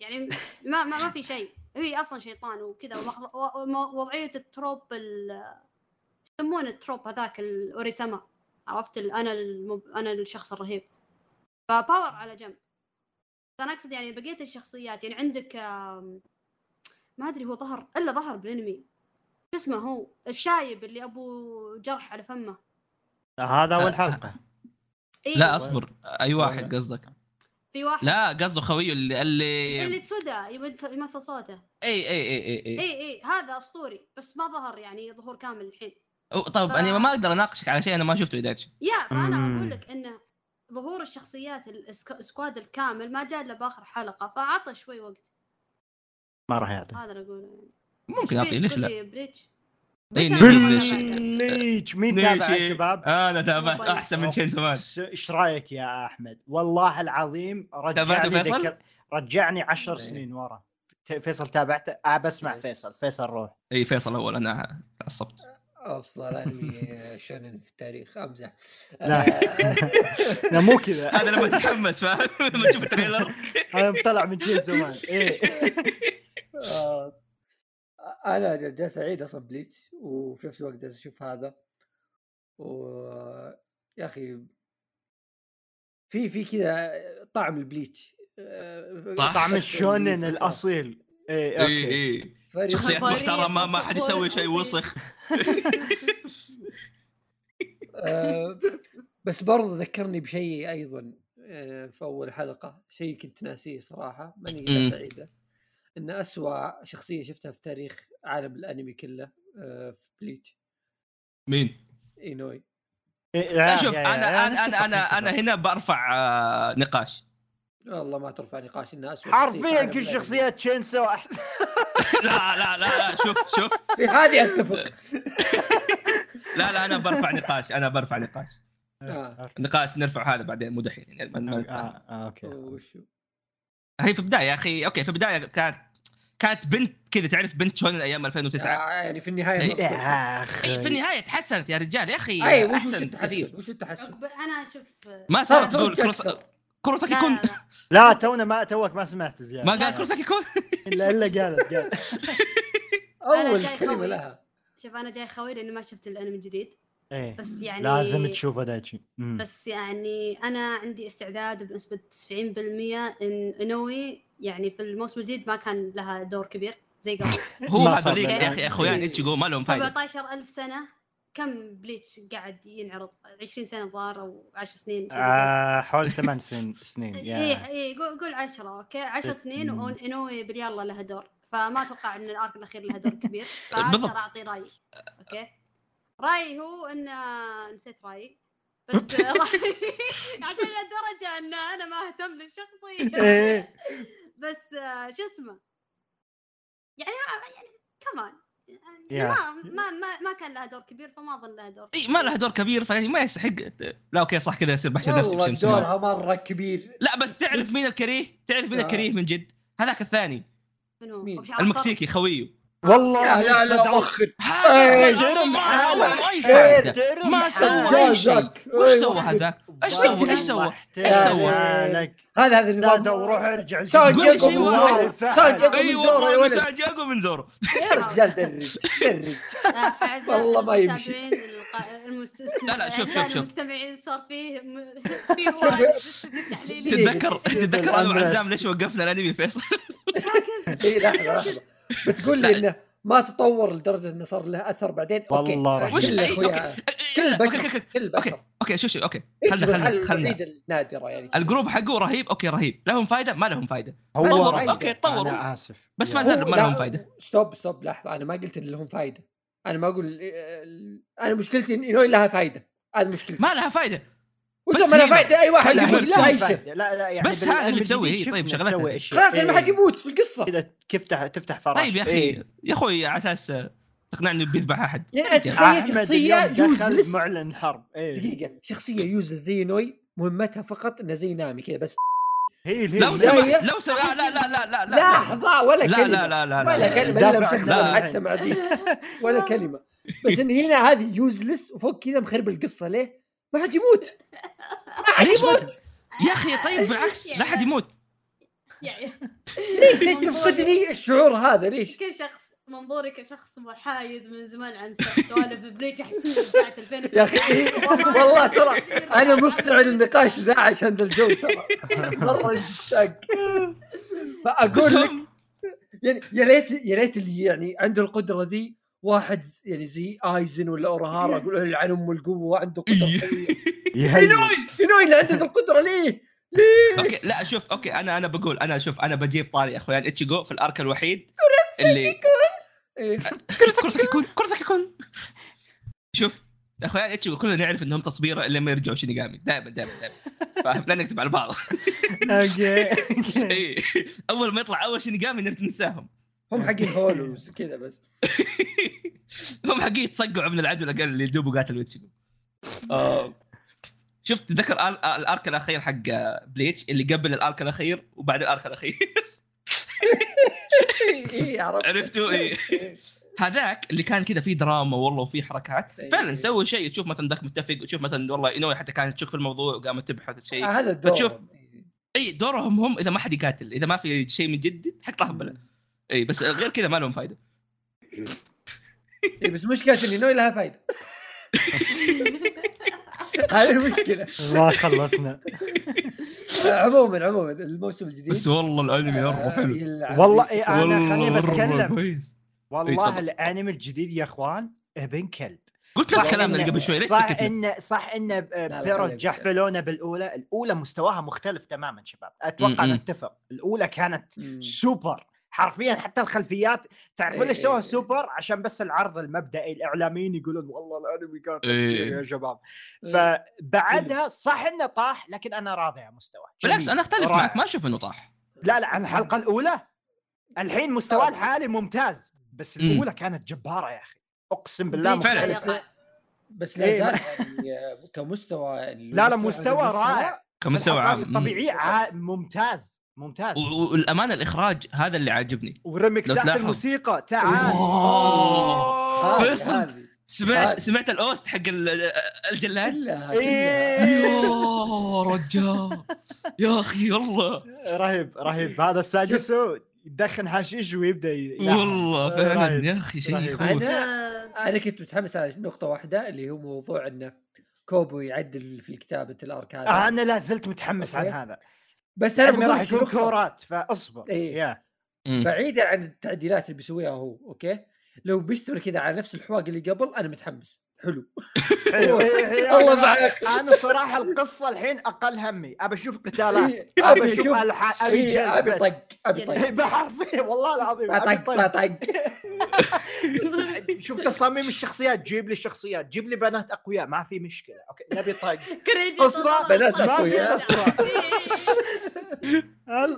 يعني ما ما في شيء. هي اصلا شيطان وكذا ووضعيه التروب يسمونه التروب هذاك الاوريساما، عرفت؟ انا المب... انا الشخص الرهيب. فباور على جنب. انا اقصد يعني بقيه الشخصيات يعني عندك ما أدري هو ظهر إلا ظهر بالأنمي شو اسمه هو الشايب اللي أبو جرح على فمه هذا أول حلقة. إيه؟ لا أصبر أي واحد قصدك؟ في واحد لا قصده خويه اللي اللي اللي تسودا يمثل صوته. أي أي أي أي أي, أي, أي هذا أسطوري بس ما ظهر يعني ظهور كامل الحين. طب ف... أنا ما أقدر أناقشك على شيء أنا ما شفته إيداتش. يا فأنا أقول لك إنه ظهور الشخصيات السكواد الكامل ما جاء إلا بآخر حلقة فعطى شوي وقت. ما راح يعطي هذا اقول ممكن اعطيه ليش لا. بليتش بليتش مين تابع يا شباب؟ انا تابعت احسن من شين زمان. ايش رايك يا احمد؟ والله العظيم رجعني ذكر... رجعني عشر سنين ورا. فيصل تابعته آه بسمع فيصل فيصل روح. اي فيصل اول انا تعصبت. افضل انمي شونن في التاريخ امزح. لا لا مو كذا. هذا لما تتحمس فاهم لما تشوف التريلر انا مطلع من شين زمان. اي انا جالس اعيد اصلا بليتش وفي نفس الوقت جالس اشوف هذا ويا اخي في في كذا طعم البليتش طعم الشونن الاصيل. اي اي اي شخصيات محترمه ما حد يسوي شيء وسخ. بس برضه ذكرني بشيء ايضا في اول حلقه، شيء كنت ناسيه صراحه ماني قادر سعيده إن أسوأ شخصية شفتها في تاريخ عالم الأنمي كله في بليتش. مين؟ إينوي. شوف أنا أنا أنا أنا هنا برفع نقاش. والله ما ترفع نقاش إن أسوأ. حرفيا كل شخصيات تشينسو أحسن. لا لا لا شوف شوف. في هذه أتفق. لا لا أنا برفع نقاش أنا برفع نقاش. نقاش نرفع هذا بعدين مو دحين. آه أوكي. وشو؟ هي في بداية يا أخي أوكي في بداية كانت كانت بنت كذا تعرف بنت شون الأيام ألفين وتسعة يعني في النهاية أي في النهاية تحسنت يا رجال يا أخي. أي وش التحسن وش التحسن؟ أنا شوف ما صار تقول كروثك يكون. لا تونا ما توك ما سمعت زيادة ما قال كروثك يكون إلا إلا قالت قال اول كلمه لها. شوف انا جاي خوي لاني ما شفت الانمي الجديد. ايه بس يعني لازم تشوف دايتشي. بس يعني انا عندي استعداد بنسبه تسعين بالمية ان انوي يعني في الموسم الجديد ما كان لها دور كبير زي قبل. هو هذول يا اخي اخويان اتشيجو ما لهم فايده. سبعة عشر ألف سنه كم بليتش قاعد ينعرض؟ عشرين سنة الظاهر او عشر سنين. آه حوالي ثمان سنين. اي اي قول عشرة. اوكي عشر سنين وانوي باليلا لها دور، فما اتوقع ان الارك الاخير لها دور كبير. فاقدر اعطي رايي. اوكي رايي هو ان نسيت رايي بس رايي عشان لدرجه ان انا ما اهتم بالشخصيه. بس شو اسمه يعني يعني كمان ما ما ما كان لها دور كبير، فما اظن لها دور. اي ما لها دور كبير فهي ما يستحق. لا اوكي صح كذا يصير بحشر نفسي بشمس. دورها مره كبير. لا بس تعرف مين الكريه؟ تعرف مين الكريه من جد؟ هذاك الثاني المكسيكي خويه. والله لا لا اخر ما سوى شيء. وش سوى هذاك؟ ايش سوى؟ ايش سوى؟ ايش سوى؟ هذا هذا النظام وروح ارجع سوى جاكو من زورو. سوى جاكو من زورو يا ولد. سوى جاكو من زورو يا رجال. درج درج والله ما يمشي. لا لا شوف شوف شوف المستمعين صار فيه فيه واجد تحليلي. تتذكر تتذكر انا وعزام ليش وقفنا الانمي فيصل؟ اي لحظه لحظه بتقول لي انه ما تطور لدرجه انه صار له اثر بعدين. والله اوكي وش اللي اخويا كل بشر كل بشر. اوكي شوف شوف اوكي خلنا خلنا خلنا نادره يعني الجروب حقه رهيب. اوكي رهيب لهم فايده ما لهم فايده. طوروا اوكي طوروا انا اسف بس ما زال ما لهم فايده. ستوب ستوب لحظه انا ما قلت ان لهم فايده. انا ما اقول انا مشكلتي ان انوي لها فايده. هذه مشكلتي ما لها فايده. وش ما لها فايده؟ اي واحد يقول لا اي شيء لا لا يعني بس هذا اللي تسويه. طيب شغلتها خلاص ما حد يموت في القصه كذا تفتح تفتح فراش. طيب يا اخي إيه؟ يا اخوي على اساس تقنعني بيذبح احد يعني تخيل شخصيه يوزلس معلن حرب. إيه؟ دقيقه شخصيه يوزلس زي نوي مهمتها فقط انه زي نامي كذا بس. هي هي لو سمحت لو سمحت لا لا لا لا لحظه ولا كلمه لا لا لا ولا كلمه الا شخصيه حتى مع ذيك ولا كلمه. بس ان هنا هذه يوزلس وفوق كذا مخرب القصه. ليه ما حد يموت؟ ما حد يموت يا اخي. طيب بالعكس لا حد يموت يعني ليش ليش تفقدني الشعور هذا؟ ليش كشخص منظوري كشخص محايد من زمان عن سوالف بليتش احس اني رجعت ألفين يا اخي. والله ترى انا مفتعل النقاش ذا عشان ذا الجو ترى مره مشتاق. فاقول لك يعني يا ليت يا ليت اللي يعني عنده القدره ذي واحد يعني زي ايزن ولا اورهارا اقول له لعن ام القوه عنده قدره. انوي انوي اللي عنده القدره ليه؟ ليه؟ اوكي لا شوف اوكي انا انا بقول انا شوف انا بجيب طاري اخويا اتشيجو في الارك الوحيد اللي كورساكي يكون كورساكي يكون. شوف اخويا اتشيجو كلنا نعرف انهم تصبيره اللي ما يرجعوا شينيغامي دائما دائما دائما. فلا نكتب على بعض. اوكي اي اول ما يطلع اول شينيغامي ننساهم. هم حقين هولوز كذا بس. هم حقين يتصقعوا من العدو الاقل اللي دوبوا قاتلوا اتشيجو. شفت تذكر الارك الاخير حق بليتش اللي قبل الارك الاخير وبعد الارك الاخير. عرفتوا ايه هذاك اللي كان كذا فيه دراما والله وفيه حركات فعلا سووا شيء. تشوف مثلا ذاك متفق وتشوف مثلا والله انوي حتى كانت تشك في الموضوع وقامت تبحث شيء. هذا الدور اي دورهم هم اذا ما حد يقاتل اذا ما في شيء من جد حق طهبله. اي بس غير كذا ما لهم فايده. اي بس مشكله ان انوي لها فايده. هذه المشكلة. ما خلصنا. عموما عموما الموسم الجديد بس والله الانمي مره حلو. والله انا خليني بتكلم والله الانمي الجديد يا اخوان ابن كلب. قلت نفس كلامنا قبل شوي ليش سكت؟ صح ان صح ان بيرو جحفلونا بالاولى. الاولى مستواها مختلف تماما شباب اتوقع نتفق. الاولى كانت سوبر حرفيا حتى الخلفيات تعرفون إيه ليش سووها سوبر؟ عشان بس العرض المبدئي الاعلاميين يقولون والله الانمي كان إيه يا شباب. فبعدها صح انه طاح لكن انا راضي على مستواه. بالعكس انا اختلف رائع. معك ما اشوف انه طاح. لا لا عن الحلقه الاولى الحين مستواه الحالي ممتاز بس الاولى م. كانت جباره يا اخي اقسم بالله مختلفه. بس لا زال يعني كمستوى لا لا مستوى رائع كمستوى عام الطبيعي ممتاز ممتاز. والأمانة الإخراج هذا اللي عاجبني ورمكسات الموسيقى تعال. فيصل سمعت سمعت الأوست حق الجلال؟ يا رجال يا أخي الله رهيب رهيب. هذا السادس يدخن حشيش ويبدا والله فعلا يا اخي شيء يخوف. انا انا كنت متحمس على نقطه واحده اللي هو موضوع انه كوبو يعدل في كتابه الارك هذا. انا لا زلت متحمس عن هذا بس انا يعني راح يكون كورات فاصبر إيه. يا بعيدا عن التعديلات اللي بيسويها هو اوكي لو بيستمر كذا على نفس الحواق اللي قبل انا متحمس حلو والله معك. انا صراحه القصه الحين اقل همي ابى اشوف قتالات ابى اشوف ابي ابي طق ابي طق بحرفي والله العظيم ابي طق طق شوف تصاميم الشخصيات جيب لي شخصيات جيب لي بنات اقوياء ما في مشكله اوكي نبي طق قصه بنات اقوياء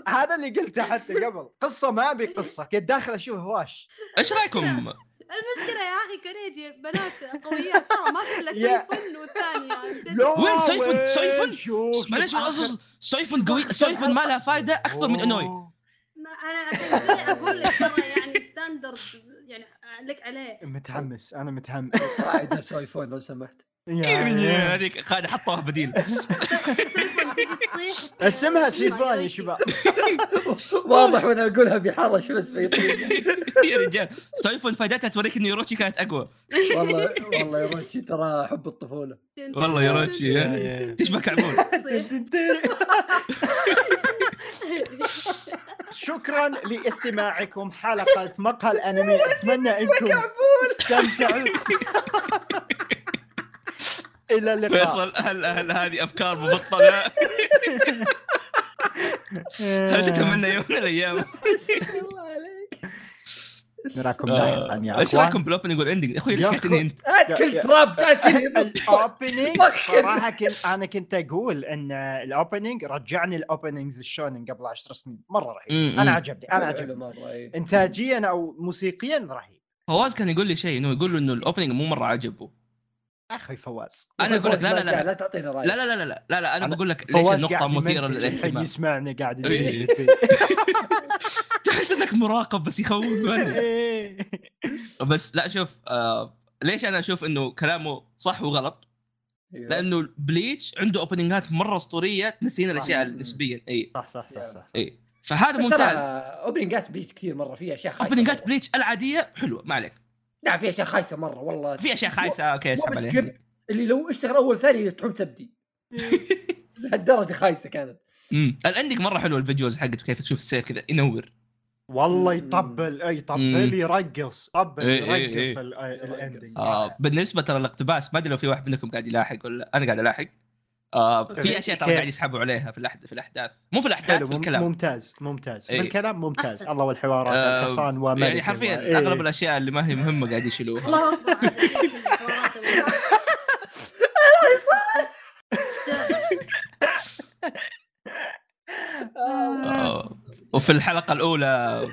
هذا اللي قلته حتى قبل قصه ما ابي قصه كنت داخل اشوف هواش ايش رايكم المشكلة يا أخي كوريجي بنات قوية ترى ما كلها سيفن والثانية يعني وين سيفن سيفن معلش والله سيفن قوي سيفن ما لها فايدة أكثر من أنوي ما أنا أقول لك ترى يعني ستاندرد يعني لك عليه متحمس أنا متحمس قاعدة سيفن لو سمحت يا هذيك قاعدة حطوها بديل سيفن تجي تصيح اسمها سيفان يا شباب واضح وانا اقولها بيحرش بس بيطير يا رجال سيفون فادتها توريك ان يوروتشي كانت اقوى والله والله يوروتشي ترى حب الطفوله والله يوروتشي تشبه كعبول شكرا لاستماعكم حلقه مقهى الانمي اتمنى انكم استمتعوا الى اللقاء فيصل هل هل هذه افكار مبطله هل تتمنى يوم من الايام الله عليك نراكم دايت عن يا اخوان ايش رايكم بالاوبننج والاندنج اخوي ليش حكيتني انت كل تراب تاسيني الاوبننج صراحه انا كنت اقول ان الاوبننج رجعني الاوبننجز الشونين قبل عشر سنين مره رهيب انا عجبني انا عجبني انتاجيا او موسيقيا رهيب فواز كان يقول لي شيء انه يقول له انه الاوبننج مو مره عجبه اخي فواز انا اقول لك لا لا لا لا تعطينا رايك لا لا لا لا لا لا انا بقول لك ليش النقطه مثيره للاهتمام يسمعني قاعد تحس انك مراقب بس يخوف بس لا شوف آه ليش انا اشوف انه كلامه صح وغلط لانه بليتش عنده اوبننجات مره اسطوريه تنسينا الاشياء نسبيا اي صح صح صح صح اي فهذا ممتاز اوبننجات بليتش كثير مره فيها اشياء خايسه اوبننجات بليتش العاديه حلوه ما عليك لا في اشياء خايسه مره والله في اشياء خايسه اوكي سامع اللي لو اشتغل اول ثانيه تحوم تبدي لهالدرجه خايسه كانت امم الانديك مره حلوه الفيديوز حقته كيف تشوف السير كذا ينور والله يطبل اي طبل يرقص طبل يرقص الانديك اه بالنسبه ترى الاقتباس ما ادري لو في واحد منكم قاعد يلاحق ولا انا قاعد الاحق آه في اشياء ترى قاعد يسحبوا عليها في الأحد... في الاحداث مو في الاحداث في الكلام ممتاز ممتاز إيه. بالكلام ممتاز أحسن. الله والحوارات آه الحصان وما يعني حرفيا إيه. اغلب الاشياء اللي ما هي مهمه قاعد يشيلوها الله اكبر وفي الحلقه الاولى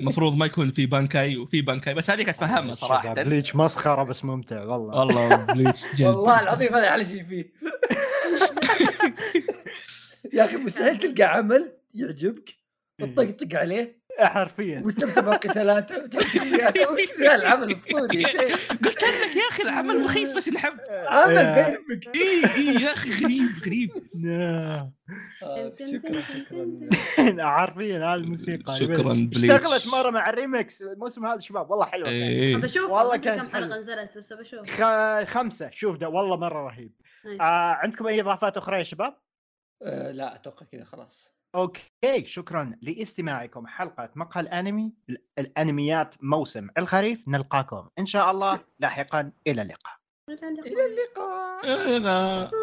مفروض ما يكون في بانكاي وفي بانكاي بس هذه اتفهمها صراحه بليتش مسخره بس ممتع والله والله بليتش جد والله العظيم هذا على شيء فيه يا اخي مستحيل تلقى عمل يعجبك تطقطق عليه حرفيا واستمتع بقتالاته وتحب شخصياته وش ذا العمل اسطوري قلت لك يا اخي العمل رخيص بس نحب عمل بينك اي اي يا اخي غريب غريب شكرا شكرا عارفين هذه الموسيقى شكرا اشتغلت مره مع الريمكس الموسم هذا شباب والله حلو والله كم حلقه نزلت بس بشوف خمسه شوف ده والله مره رهيب آه، عندكم أي إضافات أخرى يا شباب؟ أه لا أتوقع كذا خلاص أوكي شكراً لاستماعكم حلقة مقهى الأنمي الأنميات موسم الخريف نلقاكم إن شاء الله لاحقاً إلى اللقاء إلى اللقاء